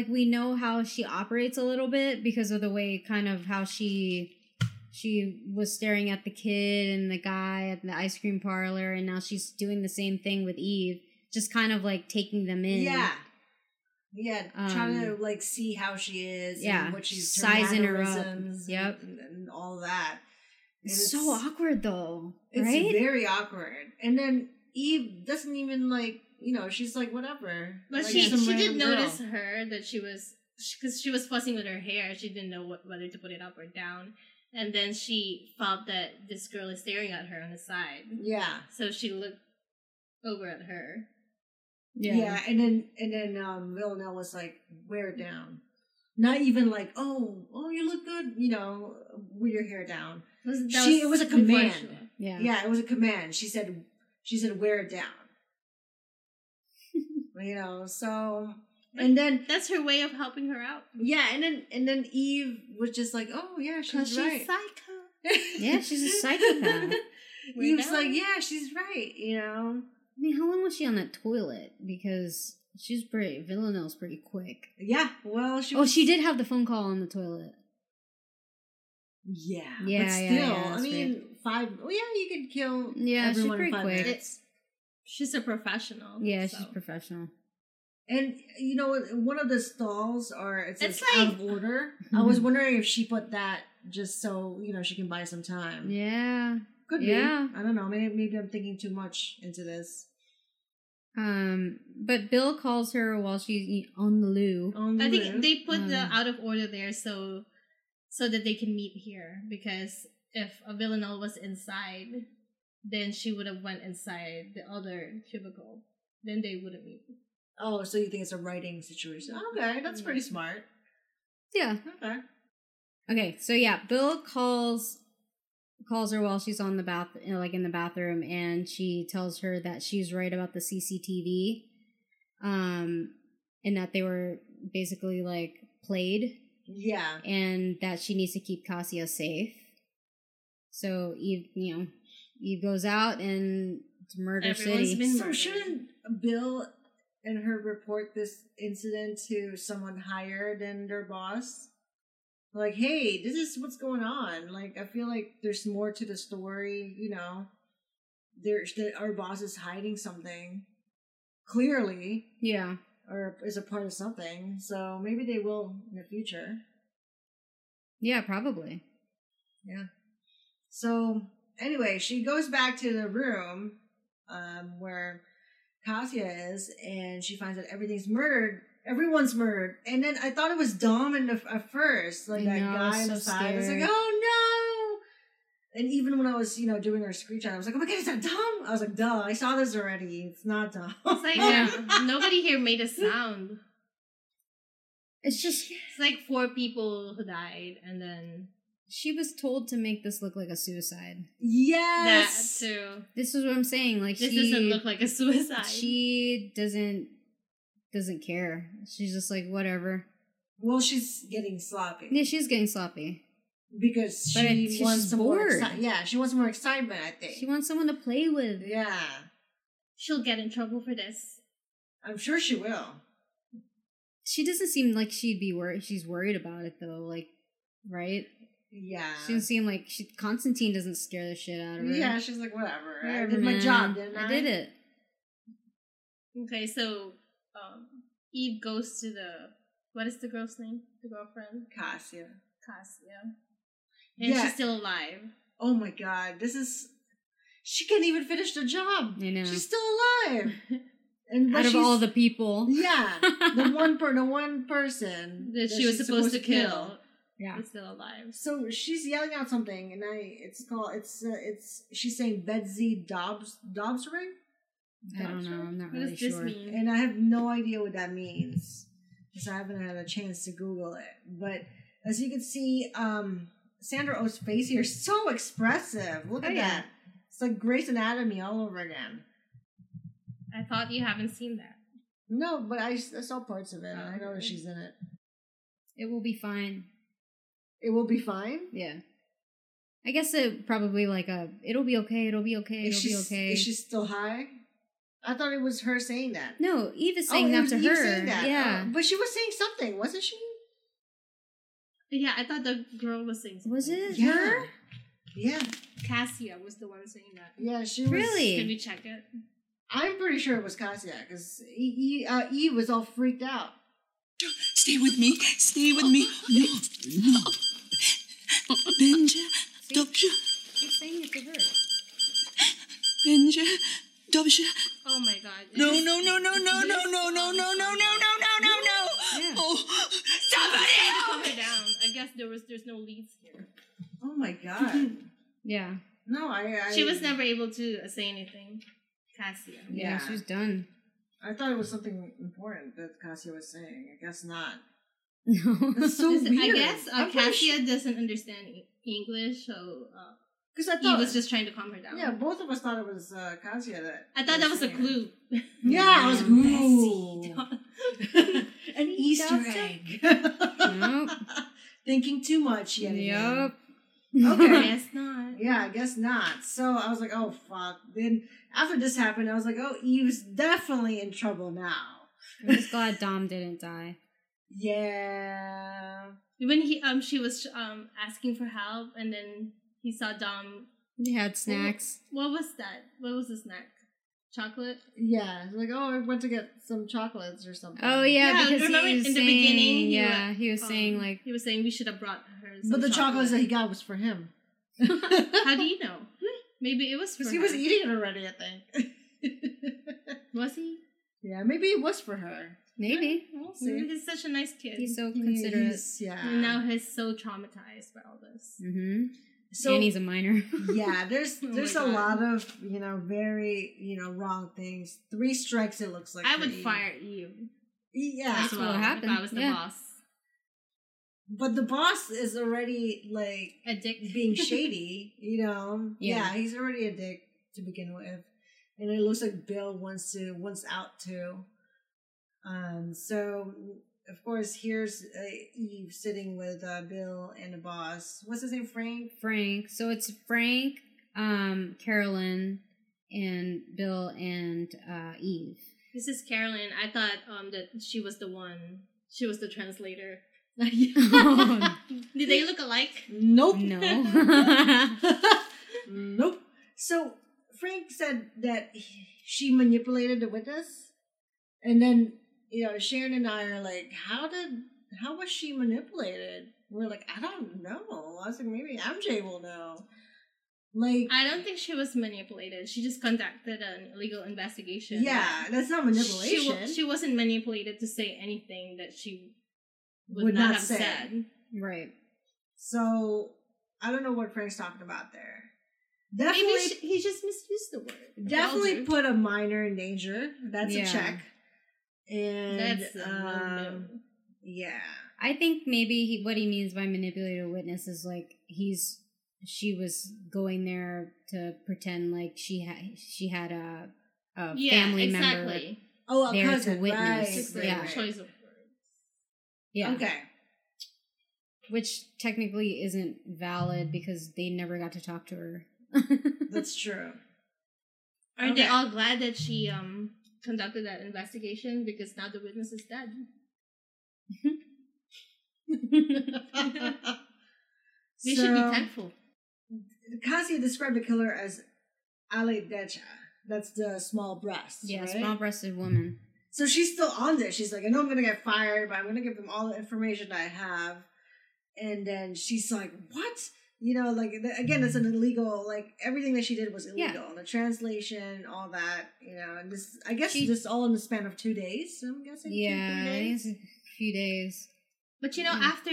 we know how she operates a little bit because of the way kind of how she was staring at the kid and the guy at the ice cream parlor, and now she's doing the same thing with Eve, just kind of like taking them in. Yeah. Yeah, trying to like see how she is and what she's sizing her up. Yep. And all that. And it's so awkward though. Right? It's very awkward. And then Eve doesn't even she's like whatever. But like she did notice her that she was, because she was fussing with her hair. She didn't know whether to put it up or down. And then she felt that this girl is staring at her on the side. Yeah. So she looked over at her. Yeah. Yeah, and then Villanelle was like, wear it down. Not even like, oh, you look good, with your hair down. It was a command. Yeah. Yeah, it was a command. She said, She said, wear it down. You know, so... And then that's her way of helping her out. Yeah, and then Eve was just like, oh yeah, she's right. She's psycho. Yeah, she's a psychopath. Eve's like, yeah, she's right. You know. I mean, how long was she on that toilet? Because she's pretty. Villanelle's pretty quick. Yeah. Well, she. She did have the phone call on the toilet. Yeah. Yeah. But still, yeah, I mean, right. Well, yeah, you could kill. Yeah, she's pretty quick. She's a professional. Yeah, so. She's professional. And, you know, one of the stalls are, it's like, out of order. I was wondering if she put that just so, you know, she can buy some time. Yeah. Could be. I don't know. Maybe I'm thinking too much into this. But Bill calls her while she's on the loo. I think they put the out of order there so that they can meet here. Because if a Villanelle was inside, then she would have went inside the other cubicle. Then they wouldn't meet. Oh, so you think it's a writing situation. Okay, that's pretty smart. Yeah. Okay, so yeah, Bill calls her while she's on the in the bathroom, and she tells her that she's right about the CCTV, and that they were basically, like, played. Yeah. And that she needs to keep Kasia safe. So Eve, you know, Eve goes out and it's Murder City. So shouldn't Bill... and her report this incident to someone higher than their boss. Like, hey, this is what's going on. Like, I feel like there's more to the story, you know. Our boss is hiding something. Clearly. Yeah. Or is a part of something. So maybe they will in the future. Yeah, probably. Yeah. So, anyway, she goes back to the room where... Kasia is, and she finds out everyone's murdered. And then I thought it was Dom at first, like that guy on the side. I was like, oh no. And even when I was, you know, doing our screenshot, I was like, oh my god, is that Dom? I was like, duh, I saw this already. It's not Dom. It's like, nobody here made a sound. It's like four people who died, and then she was told to make this look like a suicide. Yes! That too. This is what I'm saying. Like, this doesn't look like a suicide. She doesn't care. She's just like, whatever. Well, she's getting sloppy. Yeah, she's getting sloppy. Because she wants some more excitement. Yeah, she wants more excitement, I think. She wants someone to play with. Yeah. She'll get in trouble for this. I'm sure she will. She doesn't seem like she's worried about it, though. Like, right? Yeah. She doesn't seem like... Constantine doesn't scare the shit out of her. Yeah, she's like, whatever. I did my job, didn't I? I did it. Okay, so Eve goes to the... What is the girl's name? The girlfriend? Kasia. And she's still alive. Oh my god, this is... She can't even finish the job. I know. She's still alive. And out of all the people. Yeah. the one person... that she was supposed to kill. Yeah, is still alive. So she's yelling out something, and she's saying Betsy Dobbs ring. I don't know. I'm not really sure. What does this mean? And I have no idea what that means because I haven't had a chance to Google it. But as you can see, Sandra Oh's face here is so expressive. Look at that. It's like Grey's Anatomy all over again. I thought you haven't seen that. No, but I saw parts of it. Oh, and I know that she's in it. It will be fine. It will be fine? Yeah. I guess it probably it'll be okay, it'll be okay. Is she still high? I thought it was her saying that. No, Eve is saying that to her. Eve saying that. Yeah. But she was saying something, wasn't she? Yeah, I thought the girl was saying something. Was it her? Yeah. Kasia was the one saying that. Yeah, she was. Really? Can we check it? I'm pretty sure it was Kasia, because Eve was all freaked out. Stay with me. No. Benja, Dobsha. You're saying it to her. Benja, Dobsha. Oh my god. No. Yeah. Oh, somebody! Calm her down. I guess there's no leads here. Oh my god. Yeah. No, she was never able to say anything. Kasia. Yeah, she's done. I thought it was something important that Kasia was saying. I guess not. No. That's so weird. I guess Kasia doesn't understand English, so Because I thought he was just trying to calm her down. Yeah, both of us thought it was Kasia that. I thought that was a clue. Yeah, it was an Easter egg. Nope. Thinking too much yet again. Yep. Okay. I guess not. Yeah, I guess not. So I was like, oh fuck. Then after this happened, I was like, oh, Eve's definitely in trouble now. I'm just glad Dom didn't die. Yeah. When he she was asking for help, and then he saw Dom. He had snacks. What was that? What was the snack? Chocolate? Yeah. Like, oh, I went to get some chocolates or something. Oh, yeah. Because remember in the beginning? Yeah. He was saying we should have brought her some But the chocolates that he got was for him. How do you know? Maybe it was for her. Because he was eating it already, I think. Was he? Yeah, maybe it was for her. Maybe. We'll see. He's such a nice kid. He's so considerate. Yeah. And now he's so traumatized by all this. Mm-hmm. So, and he's a minor. Yeah, there's a lot of, very, wrong things. 3 strikes, it looks like. I would fire you. Yeah. That's what would happen. If I was the boss. But the boss is already, a dick. Being shady, Yeah. He's already a dick to begin with. And it looks like Bill wants out too. So, of course, here's Eve sitting with Bill and the boss. What's his name? Frank. So it's Frank, Carolyn, and Bill and Eve. This is Carolyn. I thought that she was the one. She was the translator. Did they look alike? Nope. No. Nope. So Frank said that she manipulated the witness, and then Sharon and I are like, how was she manipulated? We're like, I don't know. I was like, maybe MJ will know. I don't think she was manipulated. She just conducted an illegal investigation. Yeah, that's not manipulation. She wasn't manipulated to say anything that she would not have said. Right. So I don't know what Frank's talking about there. Definitely, maybe he just misused the word. Definitely put a minor in danger. That's a check. And that's yeah. I think maybe what he means by manipulated witness is she was going there to pretend like she had a family member there cousin, to witness. Right. Just choice of words. Yeah. Okay. Which technically isn't valid because they never got to talk to her. That's true. Are they all glad that she conducted that investigation? Because now the witness is dead. They should be thankful. Kasia described the killer as Ale Decha. That's the small breast. Yeah, right? Small breasted woman. So she's still on this. She's like, I know I'm going to get fired, but I'm going to give them all the information I have. And then she's like, what? Again, it's an illegal, everything that she did was illegal. Yeah. The translation, all that, and this, I guess just all in the span of 2 days, I'm guessing. Yeah, 2 days. A few days. But, after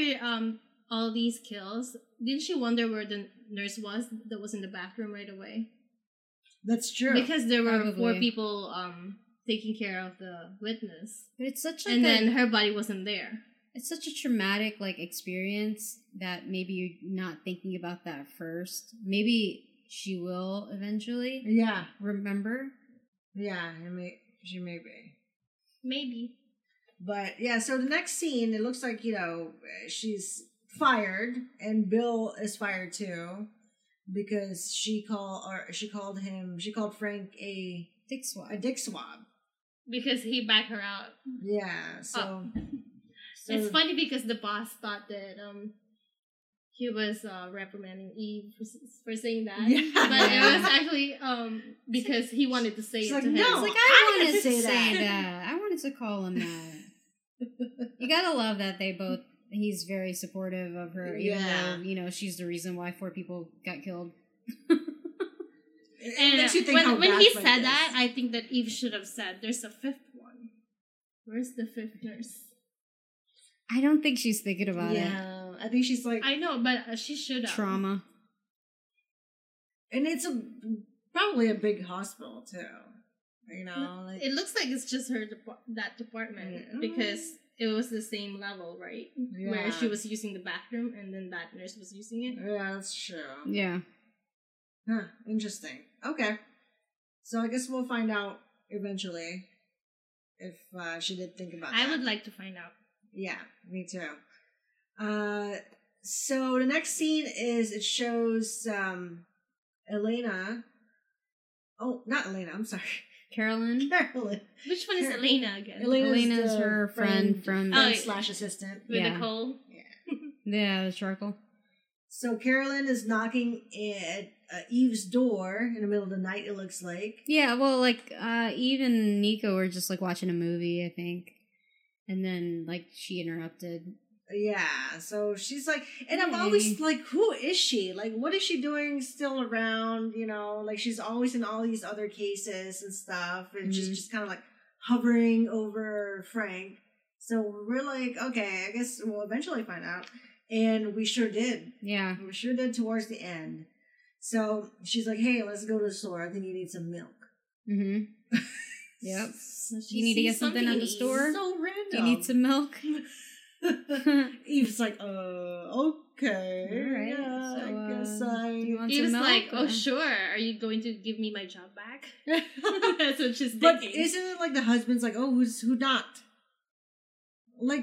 all these kills, didn't she wonder where the nurse was that was in the bathroom right away? That's true. Because there were 4 people taking care of the witness. But it's such and then her body wasn't there. It's such a traumatic, experience that maybe you're not thinking about that first. Maybe she will eventually. Yeah. Remember? Yeah, she may be. Maybe. But, yeah, so the next scene, it looks like, she's fired, and Bill is fired, too, because she called Frank a dick swab. Because he backed her out. Yeah, so... Oh. So it's funny because the boss thought that he was reprimanding Eve for saying that. Yeah. But it was actually because he wanted to say it to him. No, I wanted to say that. I wanted to call him that. You got to love that he's very supportive of her. Even though, she's the reason why 4 people got killed. And when he said that, I think that Eve should have said, there's a 5th one. Where's the 5th nurse? I don't think she's thinking about it. Yeah, I think she's I know, but she should have. Trauma. And it's probably a big hospital, too. It looks like it's just her that department, because it was the same level, right? Yeah. Where she was using the bathroom, and then that nurse was using it. Yeah, that's true. Yeah. Huh, interesting. Okay. So I guess we'll find out eventually if she did think about that. I would like to find out. Yeah, me too. So the next scene is it shows Elena. Oh, not Elena. I'm sorry. Carolyn. Which one is Elena again? Elena's her friend from / assistant. With the coal? Yeah. Yeah, the charcoal. So Carolyn is knocking at Eve's door in the middle of the night, it looks like. Yeah, well, Eve and Nico were just, watching a movie, I think. And then, she interrupted. Yeah, so she's and I'm always who is she? What is she doing still around? You know, she's always in all these other cases and stuff. And she's just kind of hovering over Frank. So we're okay, I guess we'll eventually find out. And we sure did. Yeah. We sure did towards the end. So she's like, hey, let's go to the store. I think you need some milk. Mm-hmm. Yep. So you need to get something at the store? So random. Do you need some milk? Eve's like, okay. All right. Yeah, so, I guess Eve's like, oh, sure. Are you going to give me my job back? That's what she's thinking. But isn't it the husband's like, oh, who not?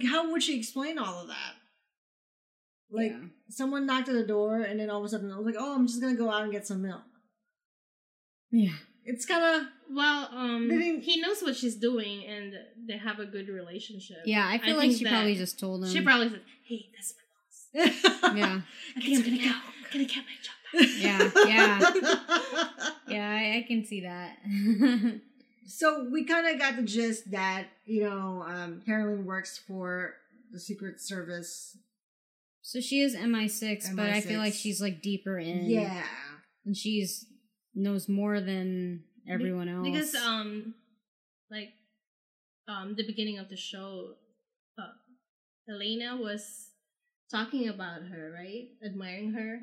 How would she explain all of that? Someone knocked at the door, and then all of a sudden I was like, oh, I'm just gonna go out and get some milk. Yeah. It's kinda... Well, he knows what she's doing, and they have a good relationship. Yeah, I feel she probably just told him. She probably said, hey, that's my boss. Yeah. I think I'm gonna get my job back. Yeah. Yeah, I can see that. So we kinda got the gist that, Carolyn works for the Secret Service. So she is MI6, but I feel she's deeper in. Yeah. And she's knows more than everyone else. Because the beginning of the show, Elena was talking about her, right? Admiring her.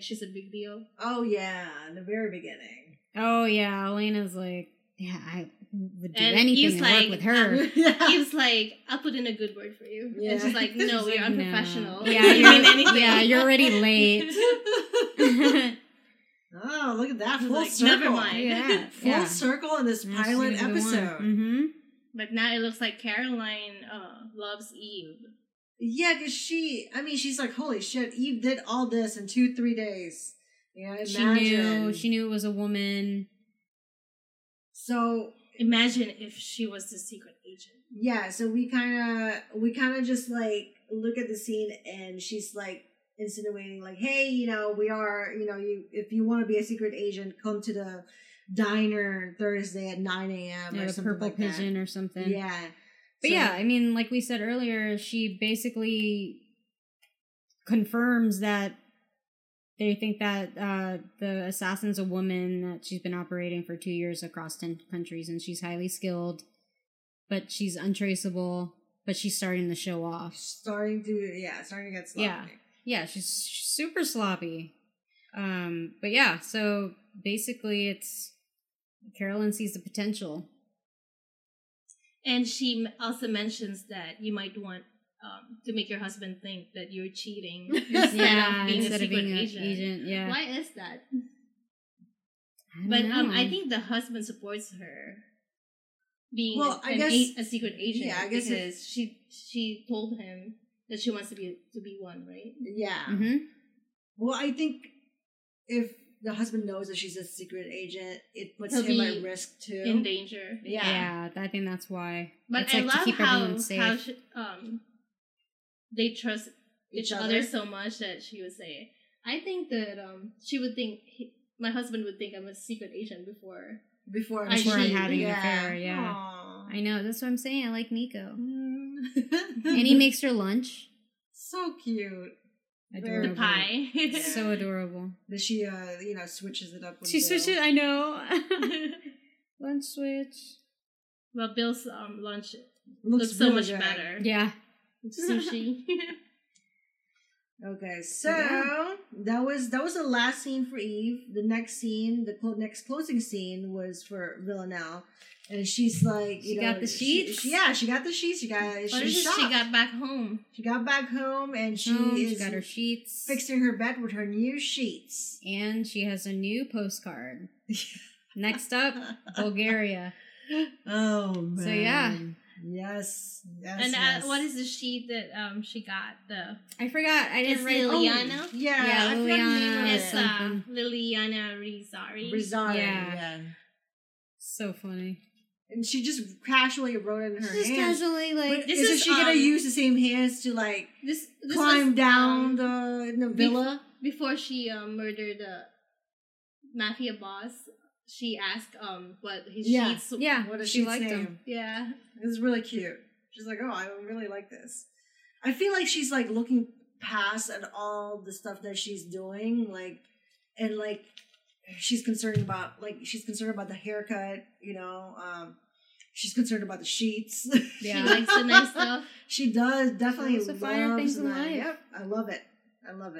She's a big deal. Oh yeah, in the very beginning. Oh yeah, Elena's I would do anything to work with her. Eve's I'll put in a good word for you. Yeah. And she's no, you're unprofessional. No. Yeah, you mean anything. Yeah, you're already late. Oh, look at that. Full circle. Never mind. Yeah. Full circle in this pilot episode. Mm-hmm. But now it looks like Caroline loves Eve. Yeah, because she's like, holy shit, Eve did all this in 2-3 days. Yeah, imagine. She knew it was a woman. So imagine if she was the secret agent. Yeah, so we kind of just look at the scene, and she's insinuating hey, we are, if you want to be a secret agent, come to the diner Thursday at 9 a.m. or something Purple Pigeon that. Or something. Yeah. But so, we said earlier, she basically confirms that they think that the assassin's a woman, that she's been operating for 2 years across 10 countries, and she's highly skilled, but she's untraceable, but she's starting to show off. Starting to get sloppy. Yeah, she's super sloppy. But yeah, so basically it's Carolyn sees the potential. And she also mentions that you might want to make your husband think that you're cheating instead of being a secret agent. Yeah. Why is that? I don't know. I think the husband supports her being a secret agent. Yeah, I guess because she told him that she wants to be one, right? Yeah. Mm-hmm. Well, I think if the husband knows that she's a secret agent, it puts him at risk too. In danger. Yeah. Yeah, I think that's why. But it's I love to keep everyone safe. How she, they trust each other so much that she would say, I think that she would think, my husband would think I'm a secret agent before I'm having an affair, yeah. Aww. I know, that's what I'm saying, I like Nico. Mm. And he makes her lunch. So cute. Adorable. The pie. It's so adorable. That she, switches it up with She Bill. Switches, I know. Lunch switch. Well, Bill's lunch looks so much better. Yeah. Sushi. Okay, so that was the last scene for Eve. The next scene, the next closing scene was for Villanelle, and she's like, she got the sheets. She got the sheets. She got back home. She got back home, and she got her sheets. Fixing her bed with her new sheets, and she has a new postcard. Next up, Bulgaria. Oh man. So yeah. Yes. And what is the sheet that she got? I forgot. I didn't write. Liliana. Oh, yeah, Liliana. It's Liliana Rizzari. Yeah. So funny. And she just casually wrote it in her hands. Just casually, like... Isn't she going to use the same hands to, like, climb down the villa? Before she murdered the mafia boss. She asked what his sheets... Yeah, what she liked them. Yeah. It was really cute. She's like, oh, I really like this. I feel like she's, like, looking past at all the stuff that she's doing, like, and, like, she's concerned about the haircut, you know, she's concerned about the sheets. Yeah. She likes the nice stuff. She does. Definitely loves the finer things in life. Yep. I love it. I love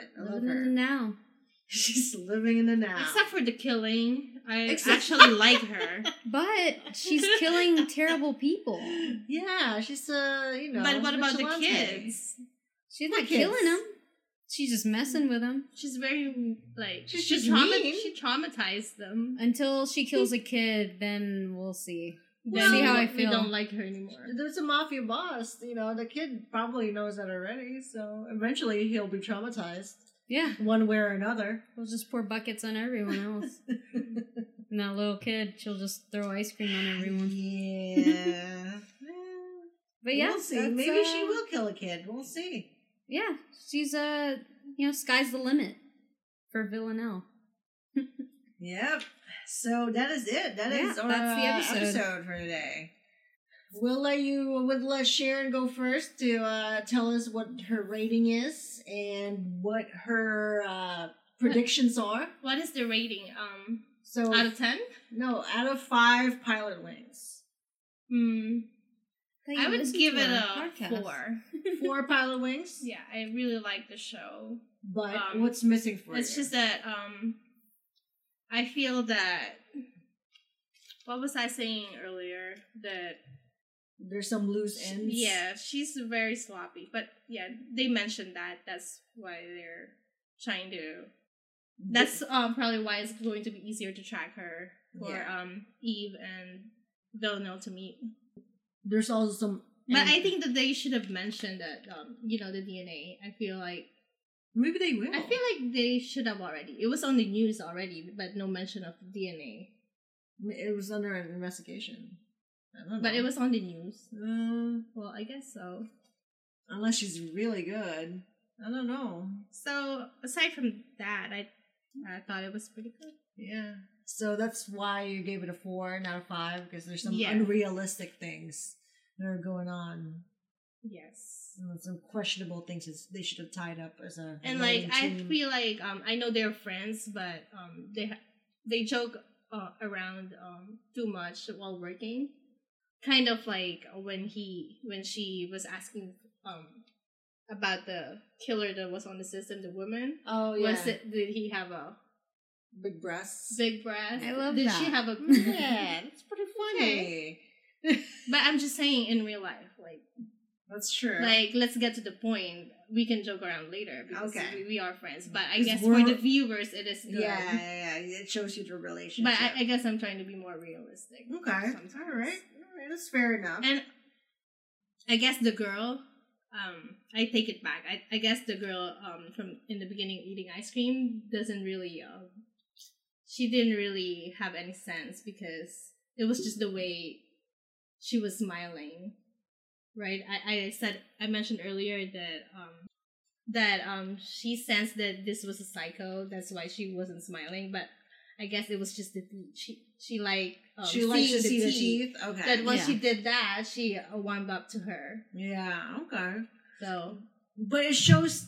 her. Now. She's living in the now. Except for the killing. I actually like her. But she's killing terrible people. Yeah, she's, you know. But what about the kids? She's not killing them. She's just messing with them. She's very, like, she traumatized them. Until she kills a kid, then we'll see. See how I feel. We don't like her anymore. There's a mafia boss, you know. The kid probably knows that already, so eventually he'll be traumatized. Yeah. One way or another. We'll just pour buckets on everyone else. And that little kid, she'll just throw ice cream on everyone. Yeah. But yeah. We'll see. Maybe she will kill a kid. We'll see. Yeah. She's, you know, sky's the limit for Villanelle. Yep. So that is it. That's the episode for today. We'll let Sharon go first to tell us what her rating is and what her predictions are. What is the rating? So out of 10? No, out of 5 pilot wings. I would give it a 4. 4 pilot wings? Yeah, I really like the show. But what's missing for you? It's just that I feel that... What was I saying earlier? That... There's some loose ends. Yeah, she's very sloppy. But yeah, they mentioned that. That's why they're trying to... That's probably why it's going to be easier to track her for Eve and Villanelle to meet. There's also some... But I think that they should have mentioned that, you know, the DNA. I feel like... Maybe they will. I feel like they should have already. It was on the news already, but no mention of the DNA. It was under an investigation. But it was on the news. Well, I guess so. Unless she's really good. I don't know. So, aside from that, I thought it was pretty good. Yeah. So that's why you gave it a 4, not a 5, because there's some unrealistic things that are going on. Yes. And some questionable things they should have tied up as a... And, like, I feel like, I know they're friends, but they joke around too much while working. Kind of like when she was asking about the killer that was on the system, the woman. Oh yeah. Did he have a big breasts? I love that. Did she have a? Yeah, that's pretty funny. Okay. But I'm just saying, in real life, like that's true. Like, let's get to the point. We can joke around later because we are friends. But I guess for the viewers, it is good. Yeah. It shows you the relationship. But I guess I'm trying to be more realistic. Okay. Sometimes. All right. That's fair enough. And I guess the girl, I take it back. I guess the girl from in the beginning eating ice cream doesn't really, she didn't really have any sense because it was just the way she was smiling. Right, I mentioned earlier that she sensed that this was a psycho. That's why she wasn't smiling. But I guess it was just the teeth. She likes to see the teeth. Okay. That once she did that, she warmed up to her. Yeah. Okay. So, but it shows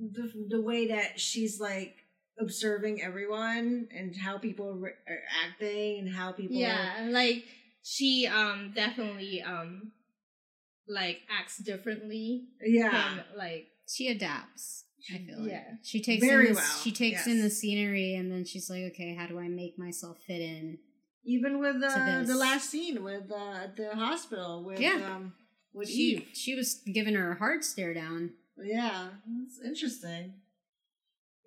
the way that she's like observing everyone and how people are acting and how people. Yeah, like she definitely like acts differently. Yeah, from, like she adapts. I feel like. Yeah. She takes in the scenery, and then she's like, okay, how do I make myself fit in? Even with the last scene with the hospital with Eve. She was giving her a hard stare down. Yeah, that's interesting.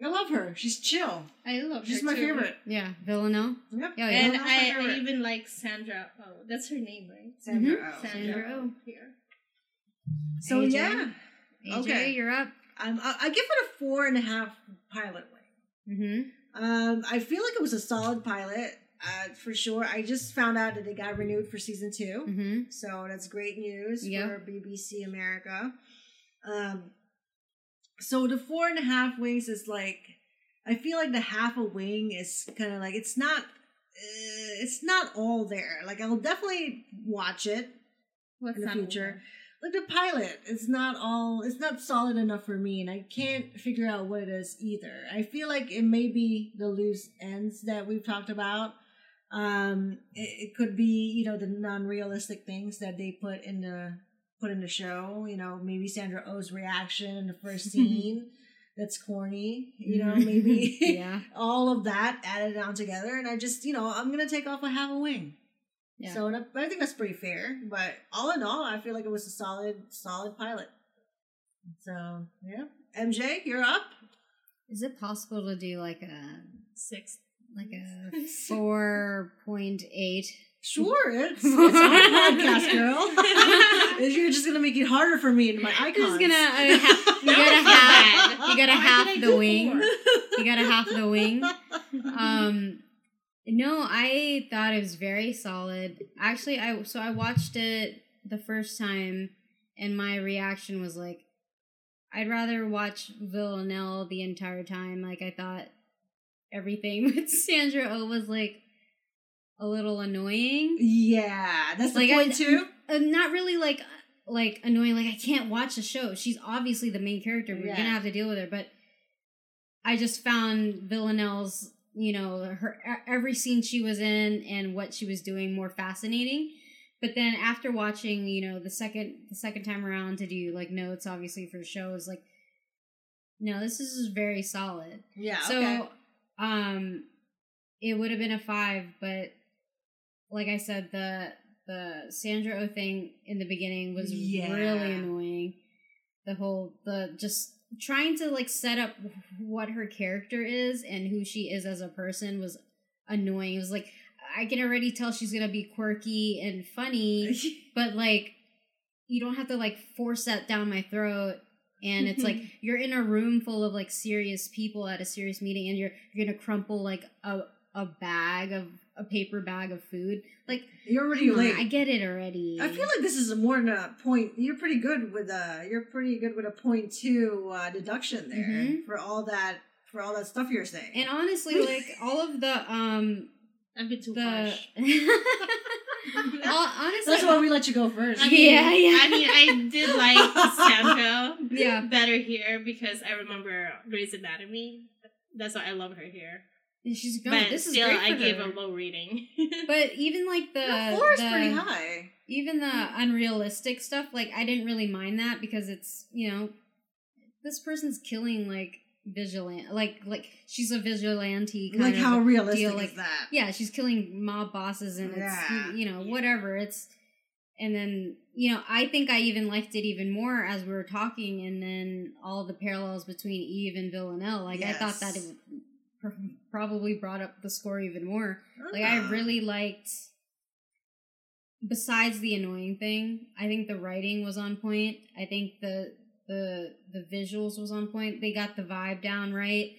I love her. She's chill. I love her. She's my favorite. Yeah, Villanelle. Yep. Yeah, and I even like Sandra Oh. That's her name, right? Sandra Oh. Sandra Oh here. So AJ, okay, you're up. I give it a 4.5 pilot way. Mm-hmm. I feel like it was a solid pilot for sure. I just found out that it got renewed for season 2, mm-hmm. so that's great news for BBC America. So the 4.5 wings is like, I feel like the half a wing is kind of like, it's not all there. Like, I'll definitely watch it in the future. Like, the pilot is not all, it's not solid enough for me, and I can't figure out what it is either. I feel like it may be the loose ends that we've talked about. It could be, the non-realistic things that they put in the show, maybe Sandra Oh's reaction in the first scene that's corny, maybe all of that added on together, and I just I'm gonna take off a half a wing. Yeah. So I think that's pretty fair, but all in all, I feel like it was a solid pilot. So MJ, you're up. Is it possible to do like a 6, like a 4.8? Sure, it's on podcast, girl. You're just gonna make it harder for me and my icons. You gotta half the wing. No, I thought it was very solid. Actually, I watched it the first time, and my reaction was like, I'd rather watch Villanelle the entire time. Like, I thought everything with Sandra Oh was like a little annoying. Yeah, that's like the point too. Not really like annoying. Like, I can't watch the show. She's obviously the main character. We're gonna have to deal with her. But I just found Villanelle's, her every scene she was in and what she was doing more fascinating. But then after watching, the second time around to do like notes, obviously for the show, is like, no, this is very solid. Yeah. So, okay. It would have been a 5, but. Like I said, the Sandra Oh thing in the beginning was really annoying. The whole, just trying to like set up what her character is and who she is as a person was annoying. It was like, I can already tell she's going to be quirky and funny, but like, you don't have to like force that down my throat. And it's like, you're in a room full of like serious people at a serious meeting, and you're going to crumple like a paper bag of food. Like, you're already late. I get it already. I feel like this is more than a point. You're pretty good with a 0.2 deduction there, mm-hmm. for all that stuff you're saying. And honestly, like, all of the I've been too harsh. Honestly, that's why we let you go first. I did like Sandra better here because I remember Grey's Anatomy. That's why I love her here. And she's gone. But this is still, great for I her. Gave a low rating. But even like the floor is pretty high. Even the unrealistic stuff, like, I didn't really mind that because it's this person's killing like vigilante, like she's a vigilante kind of how realistic deal. Like, is that? Yeah, she's killing mob bosses and it's whatever. It's and then I think I even liked it even more as we were talking, and then all the parallels between Eve and Villanelle. Like, I thought that it probably brought up the score even more. Like, I really liked, besides the annoying thing, I think the writing was on point. I think the visuals was on point. They got the vibe down right.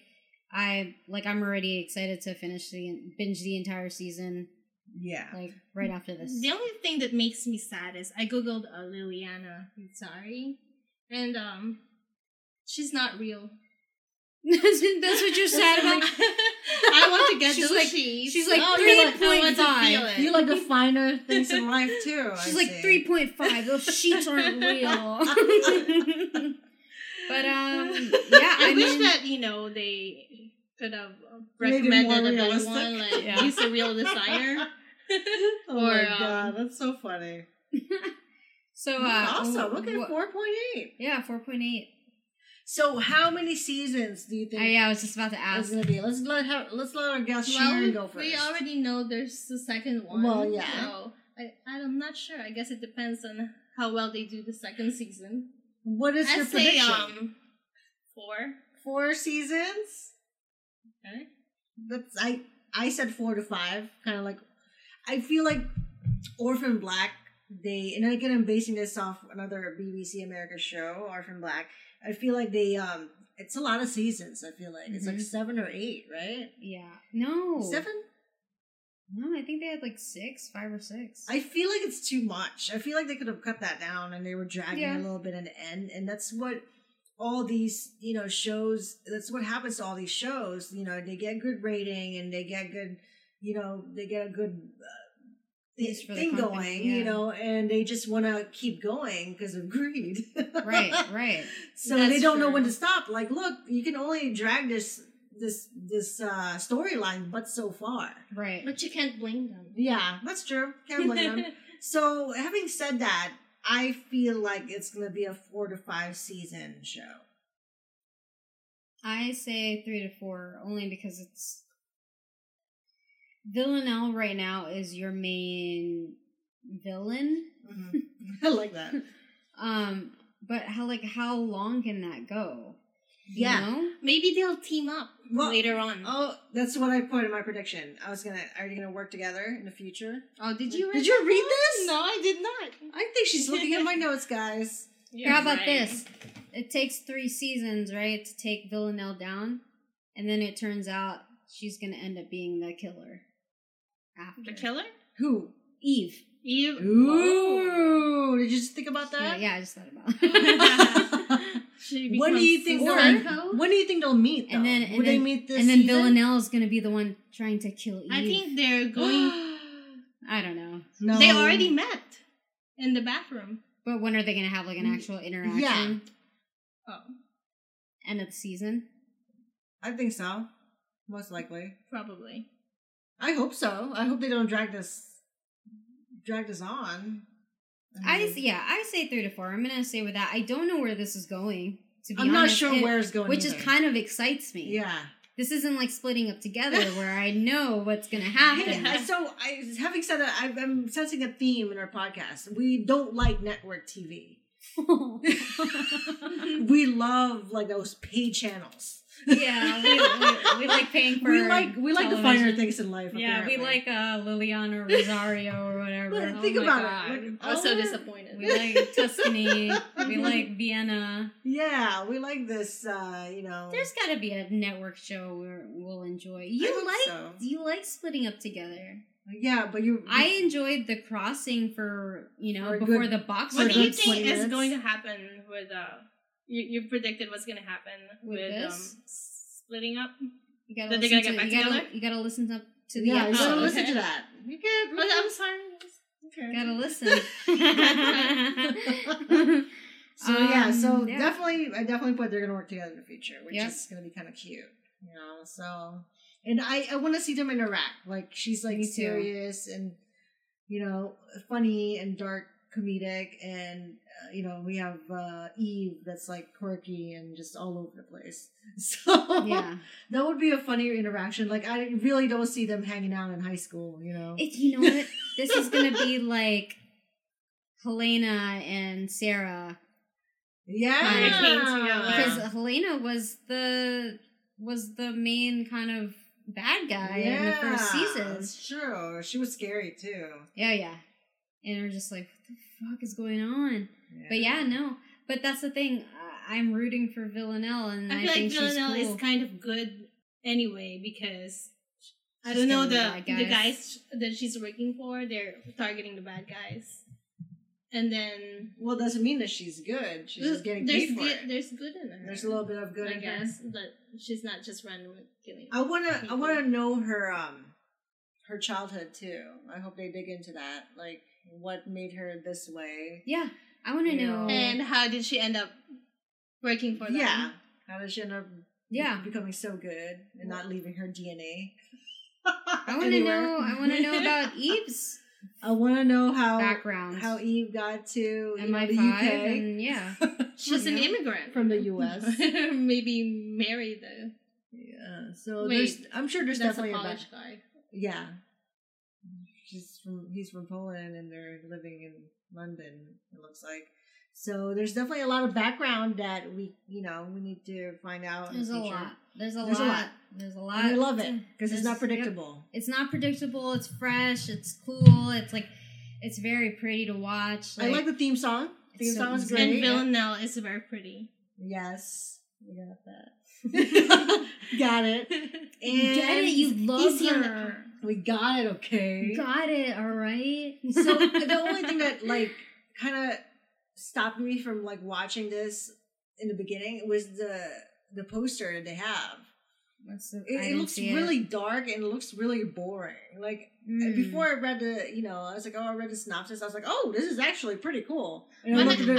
I'm already excited to binge the entire season. Yeah. Like, right after this. The only thing that makes me sad is I googled Liliana Rizzari, and she's not real. That's what you're sad about. I want to get cheese. She's like 3.5. You like the finer things in life too. She's 3.5. Those sheets aren't real. But I wish that they could have recommended a better one, like use a real designer. Oh my god, that's so funny. So awesome. Look at 4.8. Yeah, 4.8. So how many seasons do you think? Yeah, I was just about to ask. It's gonna be. Let's let our guest Sharon go first. We already know there's the second one. Well, yeah. So I'm not sure. I guess it depends on how well they do the second season. What is your prediction? Four seasons. Okay. That's I said 4 to 5. Kind of like, I feel like Orphan Black. They, and again, I'm basing this off another BBC America show, Orphan Black. I feel like they, it's a lot of seasons, I feel like. Mm-hmm. It's like 7 or 8, right? Yeah. No. 7? No, I think they had like 5 or 6. I feel like it's too much. I feel like they could have cut that down and they were dragging a little bit in the end. And that's what all these, shows, that's what happens to all these shows. They get good rating and they get good, they get a good... thing going, and they just want to keep going because of greed. right. So that's, they don't know when to stop. Like, look, you can only drag this storyline, but so far. Right. But you can't blame them. Yeah, that's true. Can't blame them. So having said that, I feel like it's going to be a 4 to 5 season show. I say 3 to 4 only because it's... Villanelle right now is your main villain. Mm-hmm. I like that. But how long can that go? You know? Maybe they'll team up later on. Oh, that's what I put in my prediction. Are you gonna work together in the future? Oh, did you read this? No, I did not. I think she's looking at my notes, guys. How about this? It takes 3 seasons, right, to take Villanelle down, and then it turns out she's gonna end up being the killer. After. The killer? Who? Eve. Ooh. Did you just think about that? Yeah, I just thought about it. When do you think they'll meet, though? Will they meet this season? And then Villanelle is going to be the one trying to kill Eve. I think they're going... I don't know. No. They already met in the bathroom. But when are they going to have, an actual interaction? Yeah. Oh. End of the season? I think so. Most likely. Probably. I hope so. I hope they don't drag this on. I say 3 to 4. I'm going to say with that. I don't know where this is going, to be honest. I'm not sure where it's going. Which is kind of excites me. Yeah. This isn't like splitting up together where I know what's going to happen. Yeah. So having said that, I'm sensing a theme in our podcast. We don't like network TV. We love those paid channels. Yeah, we like paying for. We like the finer things in life. Yeah, apparently. We like Liliana Rizzari or whatever. But think about it. I'm so disappointed. We like Tuscany. We like Vienna. Yeah, we like this. There's got to be a network show we'll enjoy. You like splitting up together. Yeah, but I enjoyed The Crossing for before the boxing. What do you think is going to happen with? You predicted what's going to happen with splitting up? That they're going to get back together? You got to listen up to the episode. You got to listen to that. You can't. I'm sorry. Okay. Got to listen. So I definitely put they're going to work together in the future, which is going to be kind of cute. So... And I want to see them interact. Like, she's, serious and, funny and dark comedic. And, we have Eve that's, quirky and just all over the place. So, that would be a funny interaction. Like, I really don't see them hanging out in high school, You know what? This is going to be, Helena and Sarah. Yeah. Because Helena was the main kind of bad guy in the first season. That's true. She was scary too. Yeah. And we're just like, what the fuck is going on? Yeah. But no. But that's the thing. I'm rooting for Villanelle, and I think Villanelle is kind of good anyway because I don't know the guys that she's working for. They're targeting the bad guys, and then it doesn't mean that she's good. She's just getting paid for it. There's good in her. There's a little bit of good, I guess, but. She's not just randomly killing. I wanna know her childhood too. I hope they dig into that. Like, what made her this way? Yeah, I want to know. And how did she end up working for them? Yeah, how did she end up becoming so good and not leaving her DNA? I want to know. I want to know about Eve's I want to know how Eve got to MI5, the UK. And yeah, she was an immigrant from the US. Maybe married though. Yeah, so I'm sure there's definitely a Polish guy. Yeah, he's from Poland, and they're living in London. It looks like. So there's definitely a lot of background that we need to find out. There's a lot. And I love it because it's not predictable. Yep. It's not predictable. It's fresh. It's cool. It's very pretty to watch. I like the theme song. The theme song is great. And Villanelle is very pretty. Yes, we got that. Got it. You love her. We got it. Okay. Got it. All right. So the only thing that kind of stopped me from watching this in the beginning was the poster that they have. It looks really dark and it looks really boring. Before I read I was like, oh, I read the synopsis. I was like, oh, this is actually pretty cool. And when I looked at the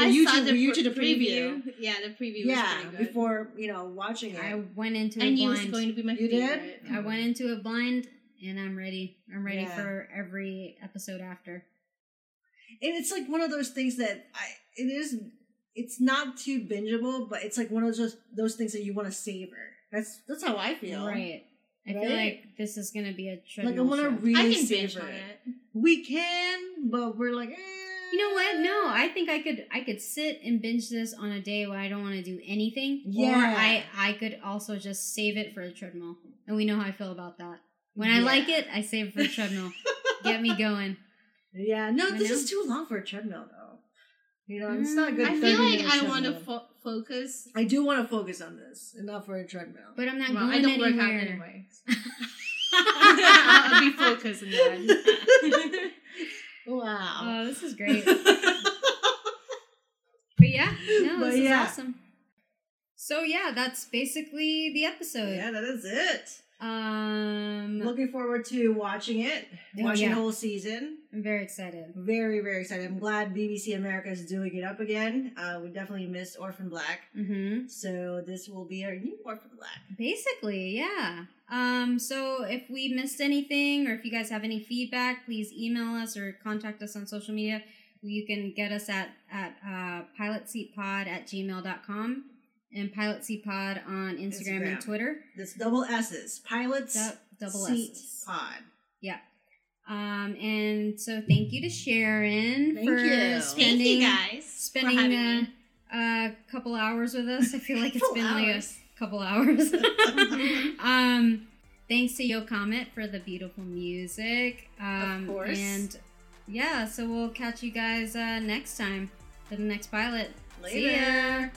preview. Yeah, the preview was pretty good. Before, watching it. I went into it blind. I knew it was going to be my favorite. You did? I went into it blind and I'm ready. I'm ready for every episode after. And it's one of those things that it's not too bingeable, but it's one of those things that you want to savor. That's how I feel. Right. I feel like this is going to be a treadmill show. I want to really savor it. We can, but we're like, eh. You know what? No, I think I could sit and binge this on a day where I don't want to do anything. Yeah. Or I could also just save it for a treadmill. And we know how I feel about that. When I like it, I save it for a treadmill. Get me going. Yeah, no, this is too long for a treadmill, though. It's not good. I feel like I want to focus. I do want to focus on this, and not for a treadmill. But I'm not going anywhere. I don't work out anyway. I'll be focused on that. Wow. Oh, this is great. But yeah, no, this is awesome. So yeah, that's basically the episode. Yeah, that is it. Looking forward to watching it. Watching the whole season. I'm very excited. Very, very excited. I'm glad BBC America is doing it up again. We definitely missed Orphan Black. Mm-hmm. So this will be our new Orphan Black. Basically, yeah. So if we missed anything or if you guys have any feedback, please email us or contact us on social media. You can get us at pilotseatpod@gmail.com. And Pilot Seat Pod on Instagram and Twitter. That's double S's. Pilot Seat Pod. Yeah. And so thank you to Sharon for spending. Thank you guys. Spending a couple hours with us. I feel like it's been a couple hours. Thanks to yocomet for the beautiful music. Of course. And yeah, so we'll catch you guys next time for the next pilot. Later. See ya.